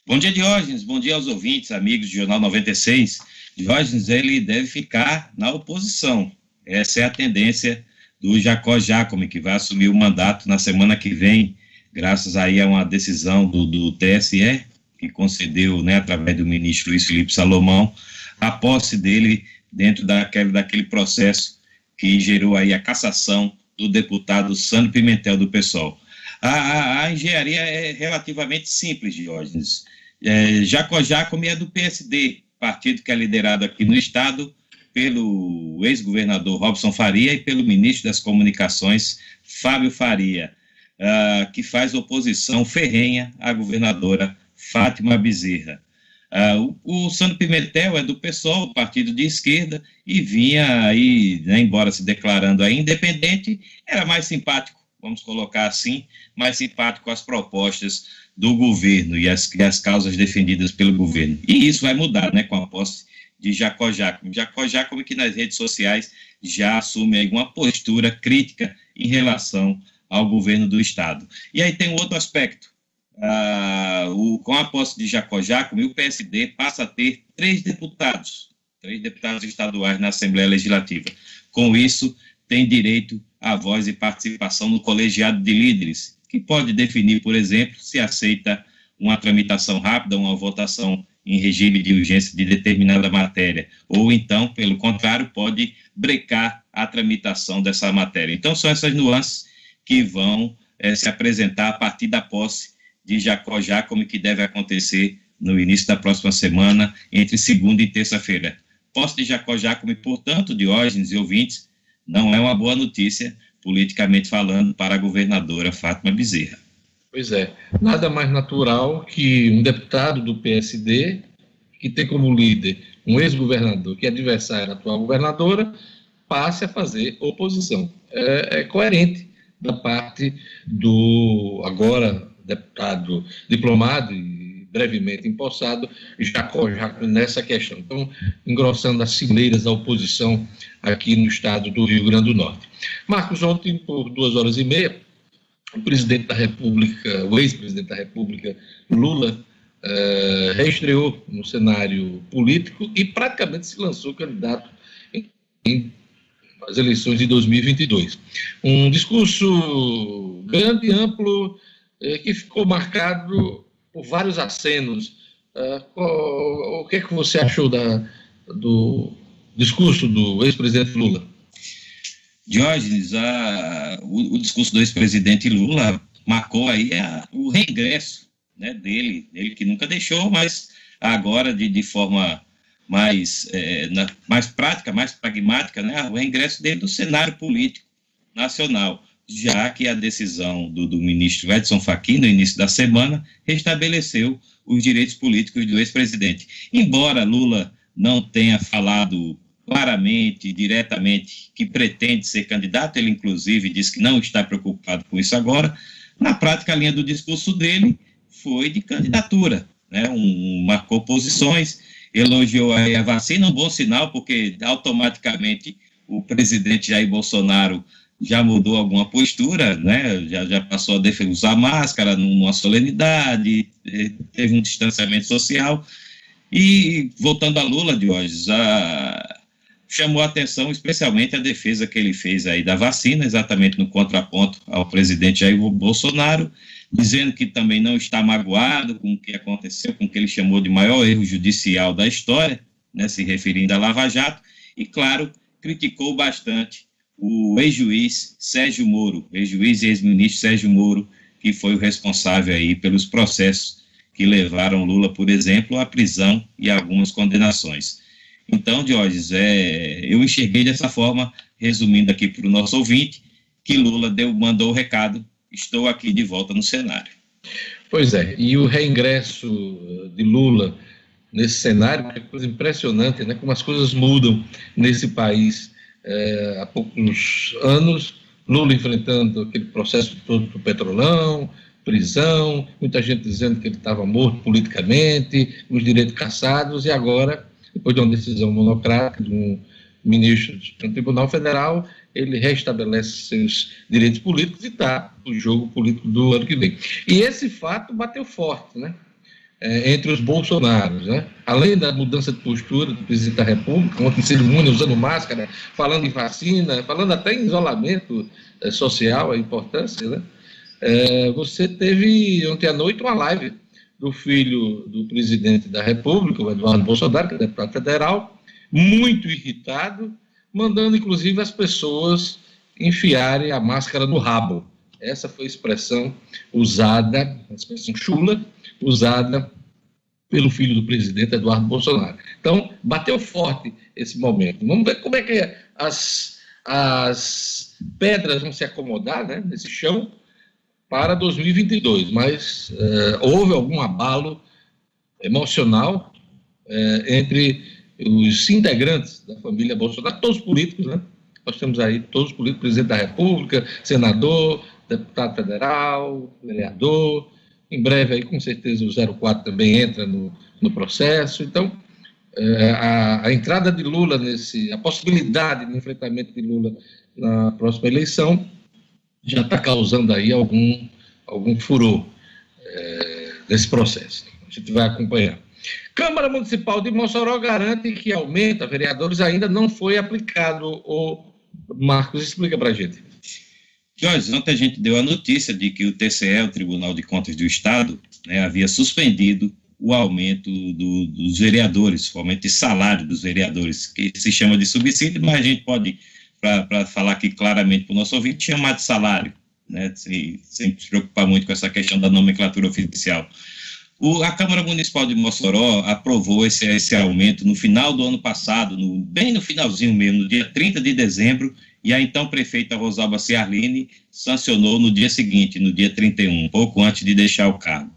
Bom dia, Diógenes. Bom dia aos ouvintes, amigos do Jornal noventa e seis. Diógenes, ele deve ficar na oposição. Essa é a tendência do Jacó Jácome, que vai assumir o mandato na semana que vem, graças aí a uma decisão do, do T S E que concedeu, né, através do ministro Luiz Felipe Salomão, a posse dele dentro daquele, daquele processo que gerou aí a cassação do deputado Sandro Pimentel do P SOL. A, a, a engenharia é relativamente simples, Diógenes. É, Jacó Jácome é do P S D, partido que é liderado aqui no Estado pelo ex-governador Robson Faria e pelo ministro das Comunicações, Fábio Faria, uh, que faz oposição ferrenha à governadora Fátima Bezerra. Uh, o, o Sandro Pimentel é do P SOL, partido de esquerda, e vinha aí, né, embora se declarando aí independente, era mais simpático, vamos colocar assim, mais simpático às propostas do governo e às, às causas defendidas pelo governo. E isso vai mudar, né, com a posse de Jacó Jácome. Jacó Jácome que nas redes sociais já assume aí uma postura crítica em relação ao governo do Estado. E aí tem um outro aspecto. Ah, o, com a posse de Jacó Jácome, o P S D passa a ter três deputados, três deputados estaduais na Assembleia Legislativa. Com isso, tem direito à voz e participação no colegiado de líderes, que pode definir, por exemplo, se aceita uma tramitação rápida, uma votação em regime de urgência de determinada matéria, ou então, pelo contrário, pode brecar a tramitação dessa matéria. Então, são essas nuances que vão é, se apresentar a partir da posse de Jacó Jácome, que deve acontecer no início da próxima semana, entre segunda e terça-feira. Posse de Jacó Jácome, portanto, Diógenes e ouvintes, não é uma boa notícia, politicamente falando, para a governadora Fátima Bezerra. Pois é, nada mais natural que um deputado do P S D, que tem como líder um ex-governador, que é adversário da atual governadora, passe a fazer oposição. É, é coerente da parte do agora deputado diplomado e brevemente empossado, Jacó Jácome, nessa questão. Então, engrossando as fileiras da oposição aqui no estado do Rio Grande do Norte. Marcos, ontem, por duas horas e meia, o presidente da República, o ex-presidente da República, Lula, eh, reestreou no cenário político e praticamente se lançou candidato em, em, nas eleições de dois mil e vinte e dois. Um discurso grande, amplo, eh, que ficou marcado por vários acenos. Eh, qual, o que é que você achou da, do discurso do ex-presidente Lula? Diógenes, a, o, o discurso do ex-presidente Lula marcou aí a, o reingresso, né, dele, ele que nunca deixou, mas agora de, de forma mais, é, na, mais prática, mais pragmática, né, o reingresso dele do cenário político nacional, já que a decisão do, do ministro Edson Fachin, no início da semana, restabeleceu os direitos políticos do ex-presidente. Embora Lula não tenha falado claramente, diretamente, que pretende ser candidato, ele inclusive disse que não está preocupado com isso agora, na prática a linha do discurso dele foi de candidatura, né? um, marcou posições, elogiou aí a vacina, um bom sinal, porque automaticamente o presidente Jair Bolsonaro já mudou alguma postura, né? já, já passou a usar máscara numa solenidade, teve um distanciamento social, e voltando a Lula, Diógenes, a chamou a atenção especialmente a defesa que ele fez aí da vacina, exatamente no contraponto ao presidente Jair Bolsonaro, dizendo que também não está magoado com o que aconteceu, com o que ele chamou de maior erro judicial da história, né, se referindo à Lava Jato, e, claro, criticou bastante o ex-juiz Sérgio Moro, ex-juiz e ex-ministro Sérgio Moro, que foi o responsável aí pelos processos que levaram Lula, por exemplo, à prisão e a algumas condenações. Então, Diógenes, é, eu enxerguei dessa forma, resumindo aqui para o nosso ouvinte, que Lula deu, mandou o recado, estou aqui de volta no cenário. Pois é, e o reingresso de Lula nesse cenário é coisa impressionante, né? Como as coisas mudam nesse país. É, há poucos anos, Lula enfrentando aquele processo todo do Petrolão, prisão, muita gente dizendo que ele estava morto politicamente, os direitos cassados, e agora, depois de uma decisão monocrática de um ministro do Tribunal Federal, ele restabelece seus direitos políticos e está no jogo político do ano que vem. E esse fato bateu forte, né? É, entre os bolsonaros, né? Além da mudança de postura do presidente da República, ontem cerimônia, usando máscara, falando em vacina, falando até em isolamento é, social, a importância, né? É, você teve ontem à noite uma live do filho do presidente da República, o Eduardo Bolsonaro, que é deputado federal, muito irritado, mandando, inclusive, as pessoas enfiarem a máscara no rabo. Essa foi a expressão usada, a expressão chula, usada pelo filho do presidente Eduardo Bolsonaro. Então, bateu forte esse momento. Vamos ver como é que as, as pedras vão se acomodar, né, nesse chão para dois mil e vinte e dois, mas eh, houve algum abalo emocional eh, entre os integrantes da família Bolsonaro, todos os políticos, né? Nós temos aí todos os políticos, presidente da República, senador, deputado federal, vereador, em breve aí com certeza o zero quatro também entra no, no processo. Então, eh, a, a entrada de Lula nesse, a possibilidade de enfrentamento de Lula na próxima eleição já está causando aí algum, algum furor é, nesse processo. A gente vai acompanhar. Câmara Municipal de Mossoró garante que aumenta, vereadores, ainda não foi aplicado. O Marcos, explica para a gente. Jorge, ontem a gente deu a notícia de que o T C E, o Tribunal de Contas do Estado, né, havia suspendido o aumento do, dos vereadores, o aumento de salário dos vereadores, que se chama de subsídio, mas a gente pode, para falar aqui claramente para o nosso ouvinte, chamar de salário, né, sem, sem se preocupar muito com essa questão da nomenclatura oficial. O, a Câmara Municipal de Mossoró aprovou esse, esse aumento no final do ano passado, no, bem no finalzinho mesmo, no dia trinta de dezembro, e a então prefeita Rosalba Ciarline sancionou no dia seguinte, no dia trinta e um, pouco antes de deixar o cargo.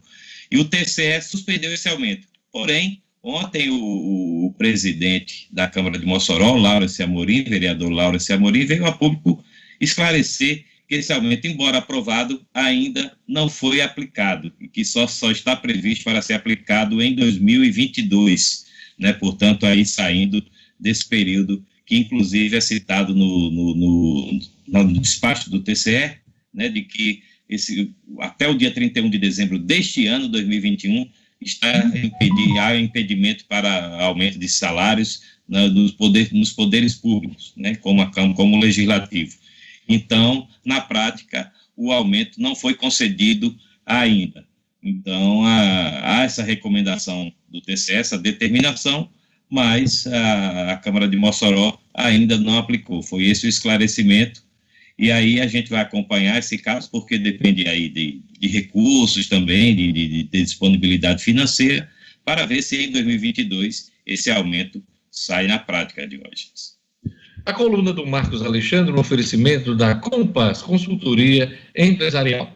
E o T C E suspendeu esse aumento, porém, ontem, o, o presidente da Câmara de Mossoró, Laura Ciamorim, vereador Laura Ciamorim, veio a público esclarecer que esse aumento, embora aprovado, ainda não foi aplicado, e que só, só está previsto para ser aplicado em dois mil e vinte e dois, né? Portanto, aí saindo desse período que, inclusive, é citado no, no, no, no despacho do T C E, né, de que esse, até o dia trinta e um de dezembro deste ano, dois mil e vinte e um, está impedir, há impedimento para aumento de salários na, nos, poder, nos poderes públicos, né, como a Câmara, como o Legislativo. Então, na prática, o aumento não foi concedido ainda. Então, há, há essa recomendação do T C E, essa determinação, mas a, a Câmara de Mossoró ainda não aplicou. Foi esse o esclarecimento. E aí a gente vai acompanhar esse caso, porque depende aí de, de recursos também, de, de, de disponibilidade financeira, para ver se em dois mil e vinte e dois esse aumento sai na prática, de hoje. A coluna do Marcos Alexandre, no oferecimento da Compass Consultoria Empresarial.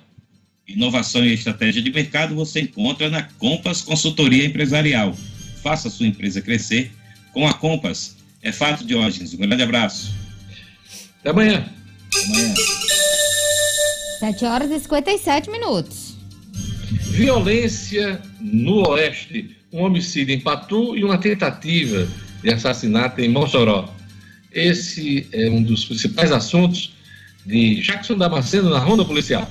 Inovação e estratégia de mercado você encontra na Compass Consultoria Empresarial. Faça a sua empresa crescer com a Compass. É fato, de hoje. Um grande abraço. Até amanhã. Amanhã. sete horas e cinquenta e sete minutos. Violência no Oeste. Um homicídio em Patu e uma tentativa de assassinato em Mossoró. Esse é um dos principais assuntos de Jackson Damasceno na Ronda Policial.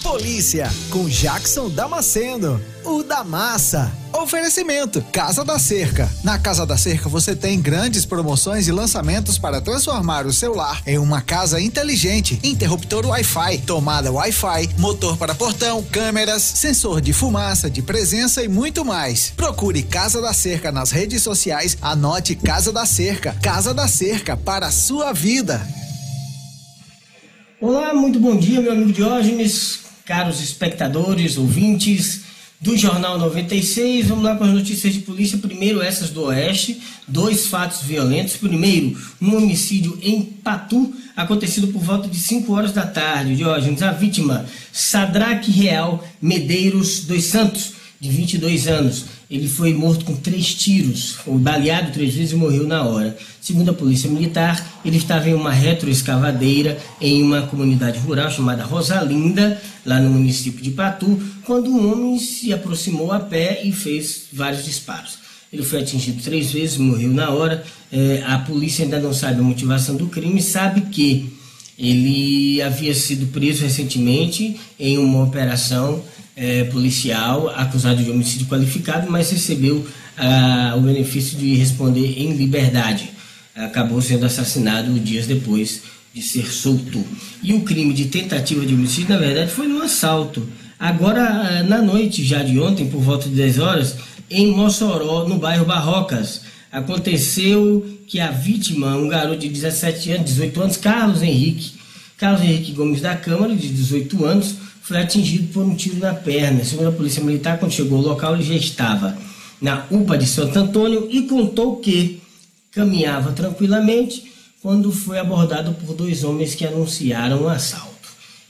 Polícia, com Jackson Damasceno, o da massa. Oferecimento, Casa da Cerca. Na Casa da Cerca você tem grandes promoções e lançamentos para transformar o seu lar em uma casa inteligente. Interruptor Wi-Fi, tomada Wi-Fi, motor para portão, câmeras, sensor de fumaça, de presença e muito mais. Procure Casa da Cerca nas redes sociais, anote Casa da Cerca. Casa da Cerca, para a sua vida. Olá, muito bom dia, meu amigo Diógenes. Caros espectadores, ouvintes do Jornal noventa e seis, vamos lá com as notícias de polícia. Primeiro, essas do Oeste, dois fatos violentos. Primeiro, um homicídio em Patu, acontecido por volta de cinco horas da tarde. Diógenes, a vítima, Sadraque Real Medeiros dos Santos, de vinte e dois anos. Ele foi morto com três tiros, foi baleado três vezes e morreu na hora. Segundo a Polícia Militar, ele estava em uma retroescavadeira em uma comunidade rural chamada Rosalinda, lá no município de Patu, quando um homem se aproximou a pé e fez vários disparos. Ele foi atingido três vezes, morreu na hora. É, a polícia ainda não sabe a motivação do crime, sabe que ele havia sido preso recentemente em uma operação É, policial, acusado de homicídio qualificado, mas recebeu ah, o benefício de responder em liberdade. Acabou sendo assassinado dias depois de ser solto. E o crime de tentativa de homicídio, na verdade, foi num assalto Agora, na noite já de ontem, por volta de dez horas, em Mossoró, no bairro Barrocas, aconteceu que a vítima, um garoto de dezessete anos, dezoito anos, Carlos Henrique, Carlos Henrique Gomes da Câmara, de dezoito anos, foi atingido por um tiro na perna. Segundo a Polícia Militar, quando chegou ao local, ele já estava na U P A de Santo Antônio e contou que caminhava tranquilamente quando foi abordado por dois homens que anunciaram um assalto.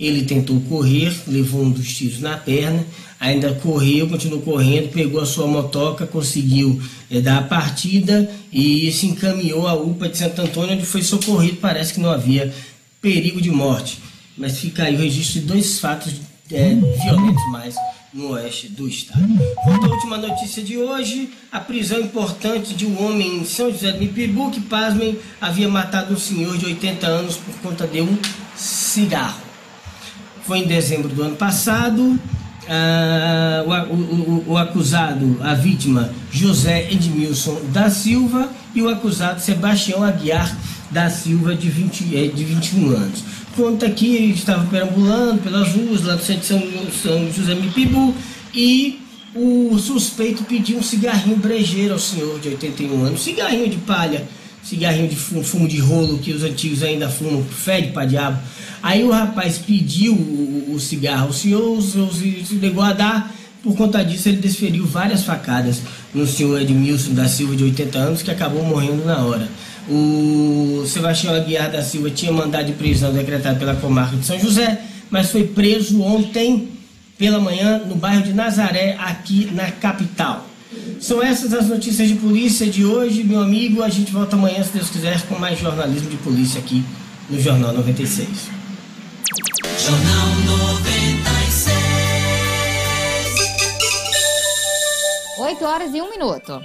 Ele tentou correr, levou um dos tiros na perna, ainda correu, continuou correndo, pegou a sua motoca, conseguiu é, dar a partida e se encaminhou à U P A de Santo Antônio, onde foi socorrido. Parece que não havia perigo de morte. Mas fica aí o registro de dois fatos é, violentos mais no oeste do estado. Quanto à última notícia de hoje, a prisão importante de um homem em São José do Mipibu, que, pasmem, havia matado um senhor de oitenta anos por conta de um cigarro. Foi em dezembro do ano passado. Ah, o, o, o acusado, a vítima, José Edmilson da Silva, e o acusado, Sebastião Aguiar da Silva, de, vinte, de vinte e um anos. Conta que estava perambulando pelas ruas lá do centro de São, São José Mipibu, e o suspeito pediu um cigarrinho brejeiro ao senhor de oitenta e um anos, cigarrinho de palha, cigarrinho de fumo, fumo de rolo, que os antigos ainda fumam, fede pra diabo. Aí o rapaz pediu o, o cigarro ao senhor, o senhor se negou a dar. Por conta disso, ele desferiu várias facadas no senhor Edmilson da Silva, de oitenta anos, que acabou morrendo na hora. O Sebastião Aguiar da Silva tinha mandado de prisão decretado pela comarca de São José, mas foi preso ontem pela manhã no bairro de Nazaré, aqui na capital. São essas as notícias de polícia de hoje, meu amigo. A gente volta amanhã, se Deus quiser, com mais jornalismo de polícia aqui no Jornal noventa e seis. Jornal noventa e seis. oito horas e um minuto.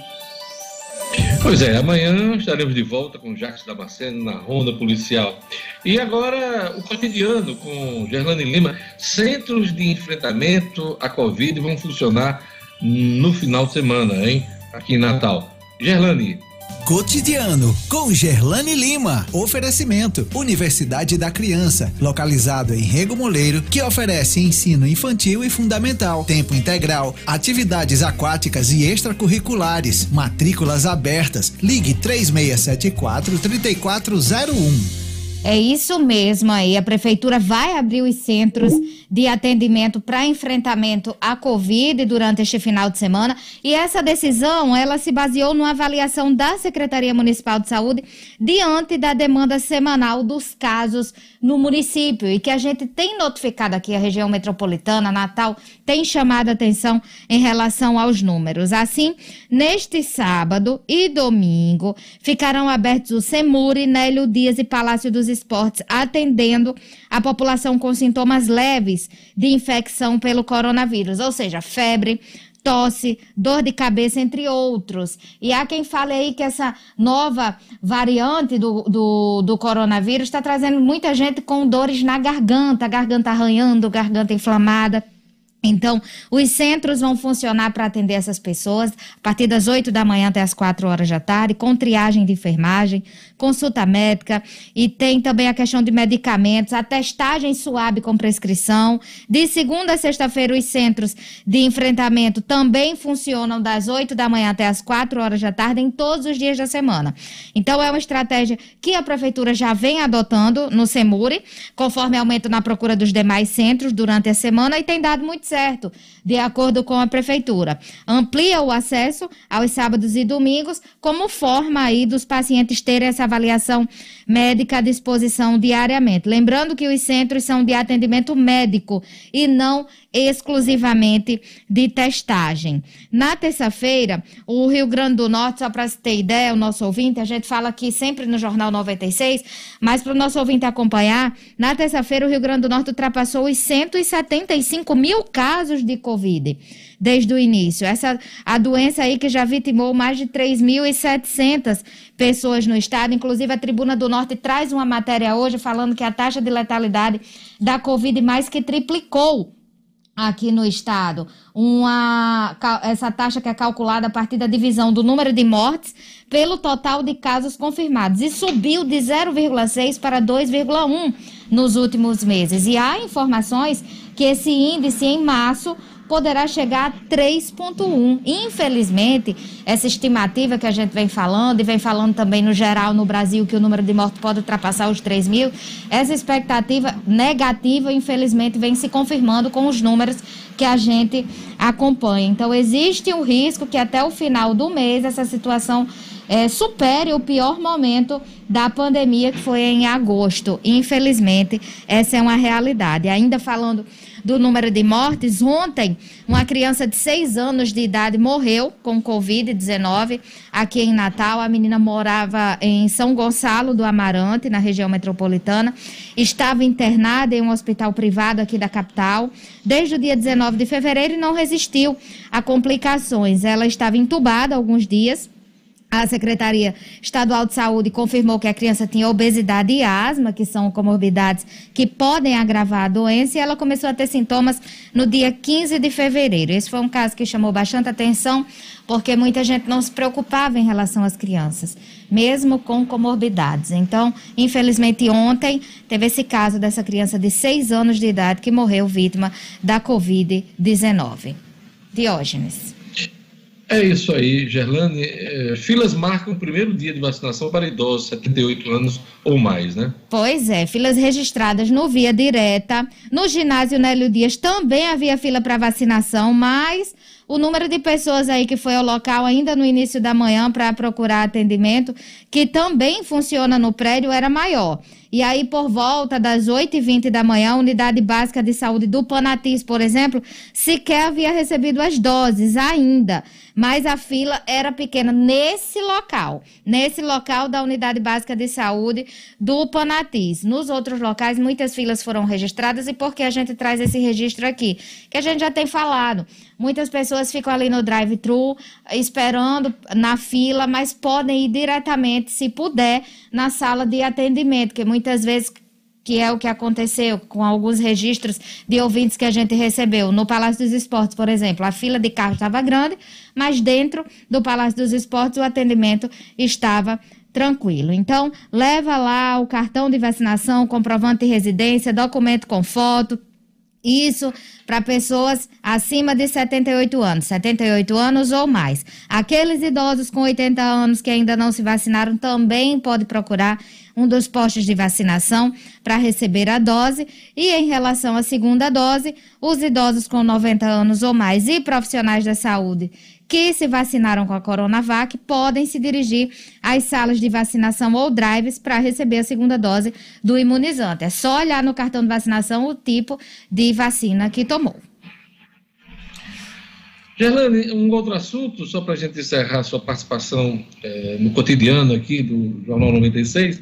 Pois é, amanhã estaremos de volta com Jackson Damasceno na Ronda Policial. E agora, o cotidiano com Gerlane Lima. Centros de enfrentamento à Covid vão funcionar no final de semana, hein? Aqui em Natal. Gerlane. Cotidiano com Gerlane Lima. Oferecimento Universidade da Criança, localizado em Rego Moleiro, que oferece ensino infantil e fundamental, tempo integral, atividades aquáticas e extracurriculares, matrículas abertas. Ligue três seis sete quatro, três quatro zero um. É isso mesmo aí, a prefeitura vai abrir os centros de atendimento para enfrentamento à Covid durante este final de semana, e essa decisão, ela se baseou numa avaliação da Secretaria Municipal de Saúde diante da demanda semanal dos casos no município, e que a gente tem notificado aqui, a região metropolitana, Natal, tem chamado a atenção em relação aos números. Assim, neste sábado e domingo, ficarão abertos o Semuri, Nélio Dias e Palácio dos Esportes, atendendo a população com sintomas leves de infecção pelo coronavírus, ou seja, febre, tosse, dor de cabeça, entre outros. E há quem fale aí que essa nova variante do, do, do coronavírus está trazendo muita gente com dores na garganta, garganta arranhando, garganta inflamada. Então, os centros vão funcionar para atender essas pessoas a partir das oito da manhã até as quatro horas da tarde, com triagem de enfermagem, consulta médica, e tem também a questão de medicamentos, a testagem suave com prescrição. De segunda a sexta-feira, os centros de enfrentamento também funcionam das oito da manhã até as quatro horas da tarde, em todos os dias da semana. Então, é uma estratégia que a prefeitura já vem adotando no Semuri, conforme aumento na procura dos demais centros durante a semana, e tem dado muito certo, de acordo com a prefeitura. Amplia o acesso aos sábados e domingos como forma aí dos pacientes terem essa avaliação médica à disposição diariamente. Lembrando que os centros são de atendimento médico e não exclusivamente de testagem. Na terça-feira, o Rio Grande do Norte, só para você ter ideia, o nosso ouvinte, a gente fala aqui sempre no Jornal noventa e seis, mas para o nosso ouvinte acompanhar, na terça-feira o Rio Grande do Norte ultrapassou os cento e setenta e cinco mil casos de Covid desde o início. Essa, a doença aí que já vitimou mais de três mil e setecentas pessoas no estado. Inclusive, a Tribuna do Norte traz uma matéria hoje falando que a taxa de letalidade da Covid mais que triplicou aqui no estado. Uma, essa taxa que é calculada a partir da divisão do número de mortes pelo total de casos confirmados, e subiu de zero vírgula seis para dois vírgula um nos últimos meses. E há informações que esse índice em março poderá chegar a três vírgula um. Infelizmente, essa estimativa que a gente vem falando, e vem falando também no geral no Brasil, que o número de mortos pode ultrapassar os três mil, essa expectativa negativa, infelizmente, vem se confirmando com os números que a gente acompanha. Então, existe o risco que até o final do mês essa situação é, supere o pior momento da pandemia, que foi em agosto. Infelizmente, essa é uma realidade. Ainda falando do número de mortes, ontem uma criança de seis anos de idade morreu com covid dezenove aqui em Natal. A menina morava em São Gonçalo do Amarante, na região metropolitana. Estava internada em um hospital privado aqui da capital desde o dia dezenove de fevereiro e não resistiu a complicações. Ela estava entubada há alguns dias. A Secretaria Estadual de Saúde confirmou que a criança tinha obesidade e asma, que são comorbidades que podem agravar a doença, e ela começou a ter sintomas no dia quinze de fevereiro. Esse foi um caso que chamou bastante atenção, porque muita gente não se preocupava em relação às crianças, mesmo com comorbidades. Então, infelizmente, ontem teve esse caso dessa criança de seis anos de idade que morreu vítima da covid dezenove. Diógenes. É isso aí, Gerlane. É, filas marcam o primeiro dia de vacinação para idosos, setenta e oito anos ou mais, né? Pois é, filas registradas no Via Direta. No ginásio Nélio Dias também havia fila para vacinação, mas o número de pessoas aí que foi ao local ainda no início da manhã para procurar atendimento, que também funciona no prédio, era maior. E aí, por volta das oito e vinte da manhã, a Unidade Básica de Saúde do Panatis, por exemplo, sequer havia recebido as doses ainda, mas a fila era pequena nesse local, nesse local da Unidade Básica de Saúde do Panatis. Nos outros locais, muitas filas foram registradas. E por que a gente traz esse registro aqui? Que a gente já tem falado. Muitas pessoas ficam ali no drive-thru, esperando na fila, mas podem ir diretamente, se puder, na sala de atendimento, que muitas vezes, que é o que aconteceu com alguns registros de ouvintes que a gente recebeu. No Palácio dos Esportes, por exemplo, a fila de carro estava grande, mas dentro do Palácio dos Esportes o atendimento estava tranquilo. Então, leva lá o cartão de vacinação, comprovante de residência, documento com foto. Isso para pessoas acima de setenta e oito anos, setenta e oito anos ou mais. Aqueles idosos com oitenta anos que ainda não se vacinaram também podem procurar um dos postos de vacinação para receber a dose. E em relação à segunda dose, os idosos com noventa anos ou mais e profissionais da saúde que se vacinaram com a Coronavac podem se dirigir às salas de vacinação ou drives para receber a segunda dose do imunizante. É só olhar no cartão de vacinação o tipo de vacina que tomou. Gerlane, um outro assunto, só para a gente encerrar sua participação é, no cotidiano aqui do Jornal noventa e seis,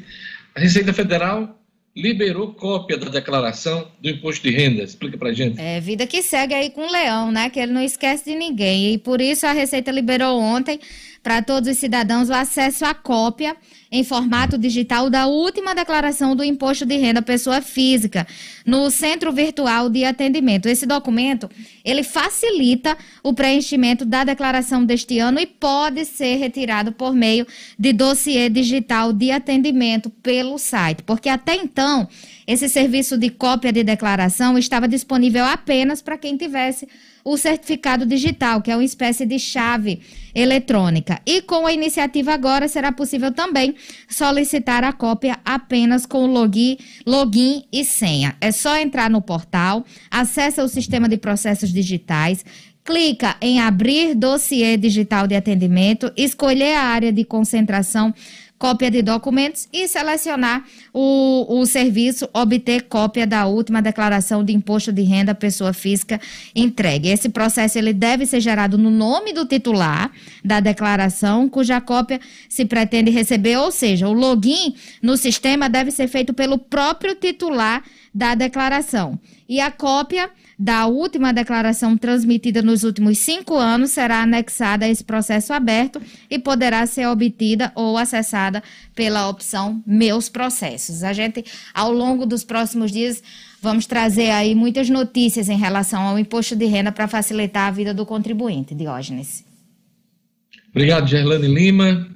a Receita Federal liberou cópia da declaração do imposto de renda. Explica pra gente. É, vida que segue aí com o leão, né? Que ele não esquece de ninguém. E por isso a Receita liberou ontem para todos os cidadãos o acesso à cópia em formato digital da última declaração do imposto de renda pessoa física no Centro Virtual de Atendimento. Esse documento, ele facilita o preenchimento da declaração deste ano e pode ser retirado por meio de dossiê digital de atendimento pelo site, porque até então esse serviço de cópia de declaração estava disponível apenas para quem tivesse o certificado digital, que é uma espécie de chave eletrônica. E com a iniciativa agora, será possível também solicitar a cópia apenas com login, login e senha. É só entrar no portal, acessa o sistema de processos digitais, clica em abrir dossiê digital de atendimento, escolher a área de concentração cópia de documentos e selecionar o, o serviço, obter cópia da última declaração de imposto de renda pessoa física entregue. Esse processo ele deve ser gerado no nome do titular da declaração, cuja cópia se pretende receber, ou seja, o login no sistema deve ser feito pelo próprio titular da declaração. E a cópia da última declaração transmitida nos últimos cinco anos será anexada a esse processo aberto e poderá ser obtida ou acessada pela opção Meus Processos. A gente, ao longo dos próximos dias, vamos trazer aí muitas notícias em relação ao imposto de renda para facilitar a vida do contribuinte, Diógenes. Obrigado, Gerlane Lima.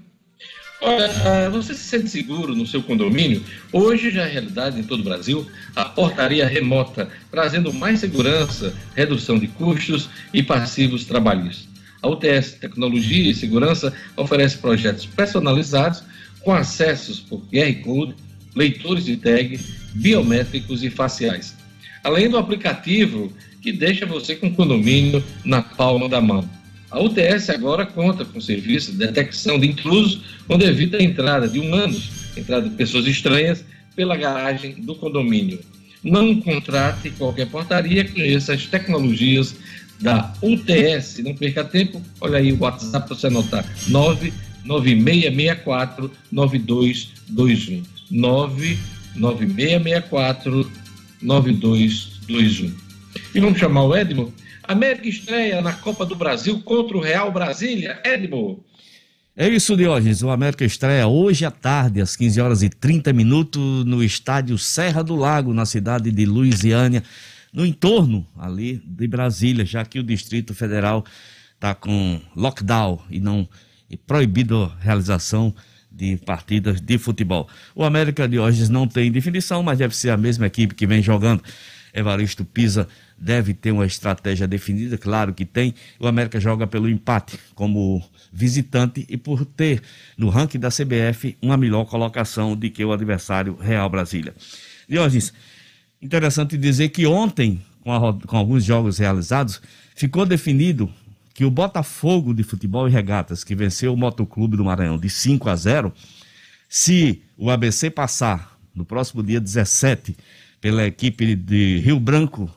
Olha, você se sente seguro no seu condomínio? Hoje já é realidade em todo o Brasil a portaria remota, trazendo mais segurança, redução de custos e passivos trabalhistas. A U T S Tecnologia e Segurança oferece projetos personalizados com acessos por Q R Code, leitores de tag, biométricos e faciais. Além do aplicativo que deixa você com o condomínio na palma da mão. A U T S agora conta com serviço de detecção de intrusos, onde evita a entrada de humanos, entrada de pessoas estranhas, pela garagem do condomínio. Não contrate qualquer portaria, conheça as tecnologias da U T S. Não perca tempo, olha aí o WhatsApp para você anotar, nove nove seis seis quatro nove dois dois um, nove nove seis seis quatro nove dois dois um. E vamos chamar o Edmo? América estreia na Copa do Brasil contra o Real Brasília. Edmo. É isso, Diógenes. O América estreia hoje à tarde, às quinze horas e trinta minutos, no estádio Serra do Lago, na cidade de Luisiânia, no entorno ali de Brasília, já que o Distrito Federal está com lockdown e não e proibido a realização de partidas de futebol. O América, Diógenes, não tem definição, mas deve ser a mesma equipe que vem jogando. Evaristo Pisa deve ter uma estratégia definida, claro que tem. O América joga pelo empate como visitante e por ter no ranking da C B F uma melhor colocação do que o adversário Real Brasília. Diógenes, interessante dizer que ontem, com, a, com alguns jogos realizados, ficou definido que o Botafogo de Futebol e Regatas, que venceu o Motoclube do Maranhão de cinco a zero, se o A B C passar no próximo dia dezessete pela equipe de Rio Branco,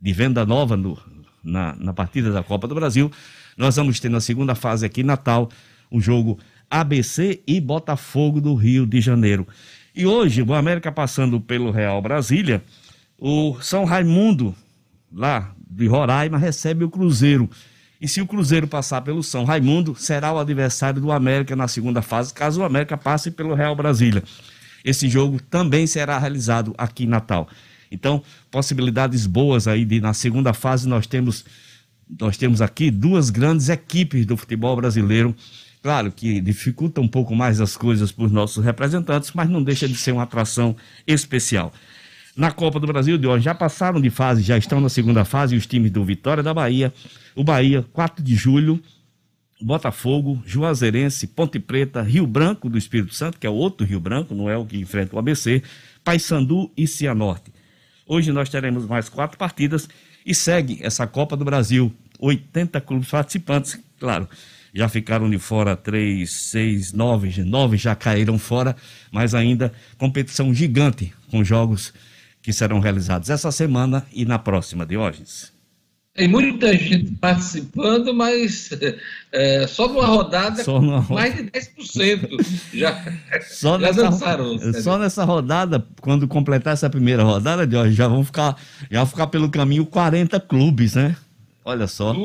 de Venda Nova, no, na, na partida da Copa do Brasil, nós vamos ter na segunda fase aqui em Natal o jogo A B C e Botafogo do Rio de Janeiro. E hoje, o América passando pelo Real Brasília, o São Raimundo, lá de Roraima, recebe o Cruzeiro. E se o Cruzeiro passar pelo São Raimundo, será o adversário do América na segunda fase, caso o América passe pelo Real Brasília. Esse jogo também será realizado aqui em Natal. Então, possibilidades boas aí de, na segunda fase, nós temos, nós temos aqui duas grandes equipes do futebol brasileiro. Claro que dificulta um pouco mais as coisas para os nossos representantes, mas não deixa de ser uma atração especial. Na Copa do Brasil, de hoje, já passaram de fase, já estão na segunda fase os times do Vitória da Bahia, o Bahia, quatro de julho, Botafogo, Juazeirense, Ponte Preta, Rio Branco do Espírito Santo, que é outro Rio Branco, não é o que enfrenta o A B C, Paysandu e Cianorte. Hoje nós teremos mais quatro partidas e segue essa Copa do Brasil, oitenta clubes participantes, claro, já ficaram de fora três, seis, nove, nove já caíram fora, mas ainda competição gigante com jogos que serão realizados essa semana e na próxima, Diógenes. Tem muita gente participando, mas é, só numa rodada, só numa roda... mais de dez por cento já, só já nessa, dançaram. Só nessa rodada, quando completar essa primeira rodada, já vão ficar, já vão ficar pelo caminho quarenta clubes, né? Olha só,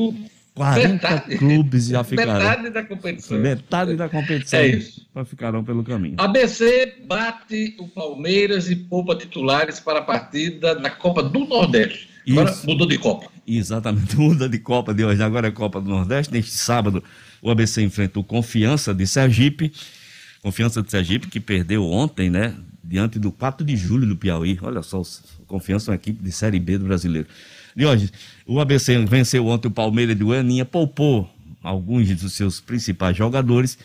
quarenta metade, clubes já ficaram. Metade da competição. Metade da competição é isso. Ficarão pelo caminho. A B C bate o Palmeiras e poupa titulares para a partida da Copa do Nordeste. Agora isso. Mudou de Copa. Exatamente, muda de Copa de hoje, agora é Copa do Nordeste. Neste sábado, o A B C enfrentou Confiança de Sergipe, Confiança de Sergipe que perdeu ontem, né, diante do quatro de julho do Piauí. Olha só, Confiança é uma equipe de Série B do Brasileiro. De hoje, o A B C venceu ontem o Palmeiras de Goianinha, poupou alguns dos seus principais jogadores,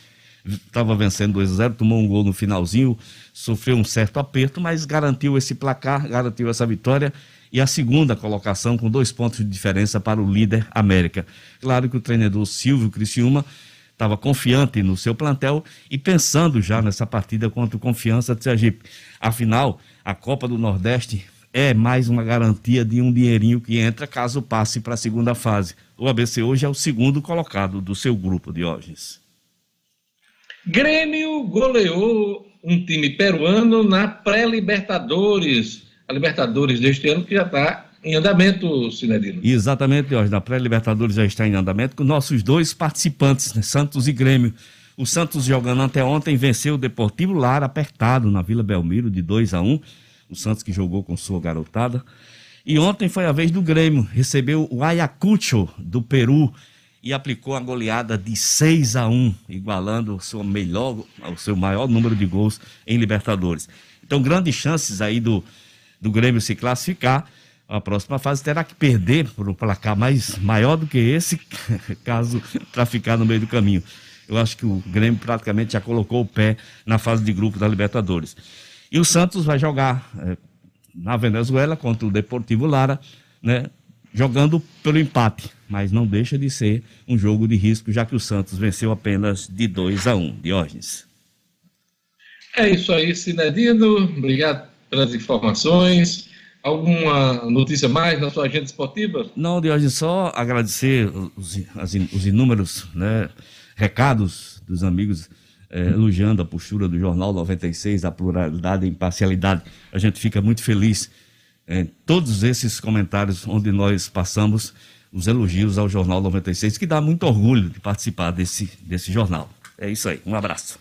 estava vencendo dois a zero, tomou um gol no finalzinho, sofreu um certo aperto, mas garantiu esse placar, garantiu essa vitória. E a segunda colocação com dois pontos de diferença para o líder América. Claro que o treinador Silvio Criciúma estava confiante no seu plantel e pensando já nessa partida contra o Confiança de Sergipe. Afinal, a Copa do Nordeste é mais uma garantia de um dinheirinho que entra caso passe para a segunda fase. O A B C hoje é o segundo colocado do seu grupo, Diógenes. Grêmio goleou um time peruano na pré-Libertadores. A Libertadores deste ano que já está em andamento, Cinedino. Exatamente, hoje na pré-Libertadores já está em andamento com nossos dois participantes, né? Santos e Grêmio. O Santos, jogando até ontem, venceu o Deportivo Lara apertado na Vila Belmiro de dois a um. O Santos que jogou com sua garotada. E ontem foi a vez do Grêmio, recebeu o Ayacucho do Peru e aplicou a goleada de seis a um, igualando o seu, melhor, o seu maior número de gols em Libertadores. Então, grandes chances aí do, do Grêmio se classificar. A próxima fase terá que perder por um placar mais, maior do que esse, caso para ficar no meio do caminho. Eu acho que o Grêmio praticamente já colocou o pé na fase de grupo da Libertadores. E o Santos vai jogar é, na Venezuela contra o Deportivo Lara, né, jogando pelo empate, mas não deixa de ser um jogo de risco, já que o Santos venceu apenas de dois a um. Diógenes. É isso aí, Cinedino. Obrigado pelas informações. Alguma notícia mais na sua agenda esportiva? Não, Diógenes, só agradecer os, as, os inúmeros, né, recados dos amigos eh, elogiando a postura do Jornal noventa e seis, a pluralidade e imparcialidade. A gente fica muito feliz em eh, todos esses comentários onde nós passamos os elogios ao Jornal noventa e seis, que dá muito orgulho de participar desse, desse jornal. É isso aí, um abraço.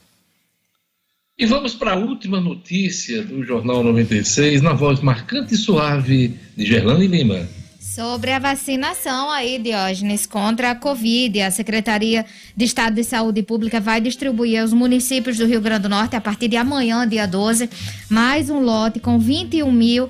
E vamos para a última notícia do Jornal noventa e seis, na voz marcante e suave de Gerlane Lima. Sobre a vacinação aí, Diógenes, contra a Covid, a Secretaria de Estado de Saúde Pública vai distribuir aos municípios do Rio Grande do Norte, a partir de amanhã, dia doze, mais um lote com vinte e um mil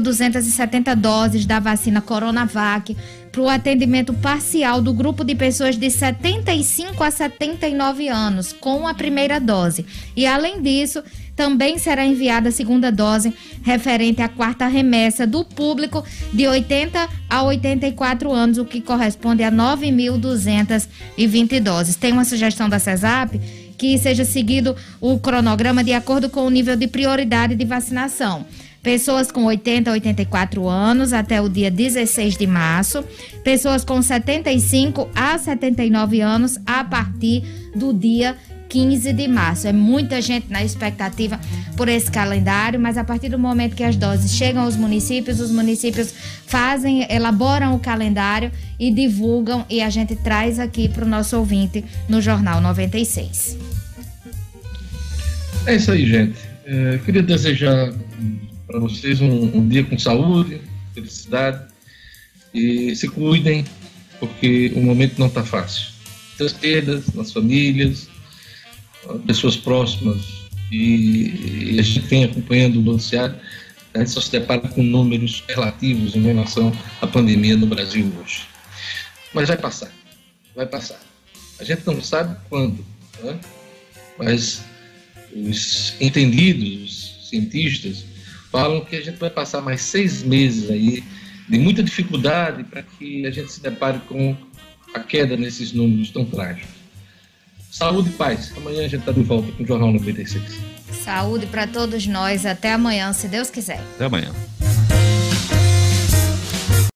duzentas e setenta doses da vacina Coronavac, para o atendimento parcial do grupo de pessoas de setenta e cinco a setenta e nove anos, com a primeira dose. E, além disso, também será enviada a segunda dose referente à quarta remessa do público de oitenta a oitenta e quatro anos, o que corresponde a nove mil duzentas e vinte doses. Tem uma sugestão da CESAP que seja seguido o cronograma de acordo com o nível de prioridade de vacinação. Pessoas com oitenta a oitenta e quatro anos até o dia dezesseis de março. Pessoas com setenta e cinco a setenta e nove anos a partir do dia quinze de março. É muita gente na expectativa por esse calendário, mas a partir do momento que as doses chegam aos municípios, os municípios fazem, elaboram o calendário e divulgam, e a gente traz aqui para o nosso ouvinte no Jornal noventa e seis. É isso aí, gente. É, queria desejar para vocês um, um dia com saúde, felicidade, e se cuidem, porque o momento não está fácil. Nas perdas, nas famílias, pessoas próximas, e, e a gente tem acompanhando o noticiário, a gente só se depara com números relativos em relação à pandemia no Brasil hoje. Mas vai passar, vai passar. A gente não sabe quando, né? Mas os entendidos, os cientistas, falam que a gente vai passar mais seis meses aí de muita dificuldade para que a gente se depare com a queda nesses números tão trágicos. Saúde e paz. Amanhã a gente está de volta com o Jornal noventa e seis. Saúde para todos nós. Até amanhã, se Deus quiser. Até amanhã.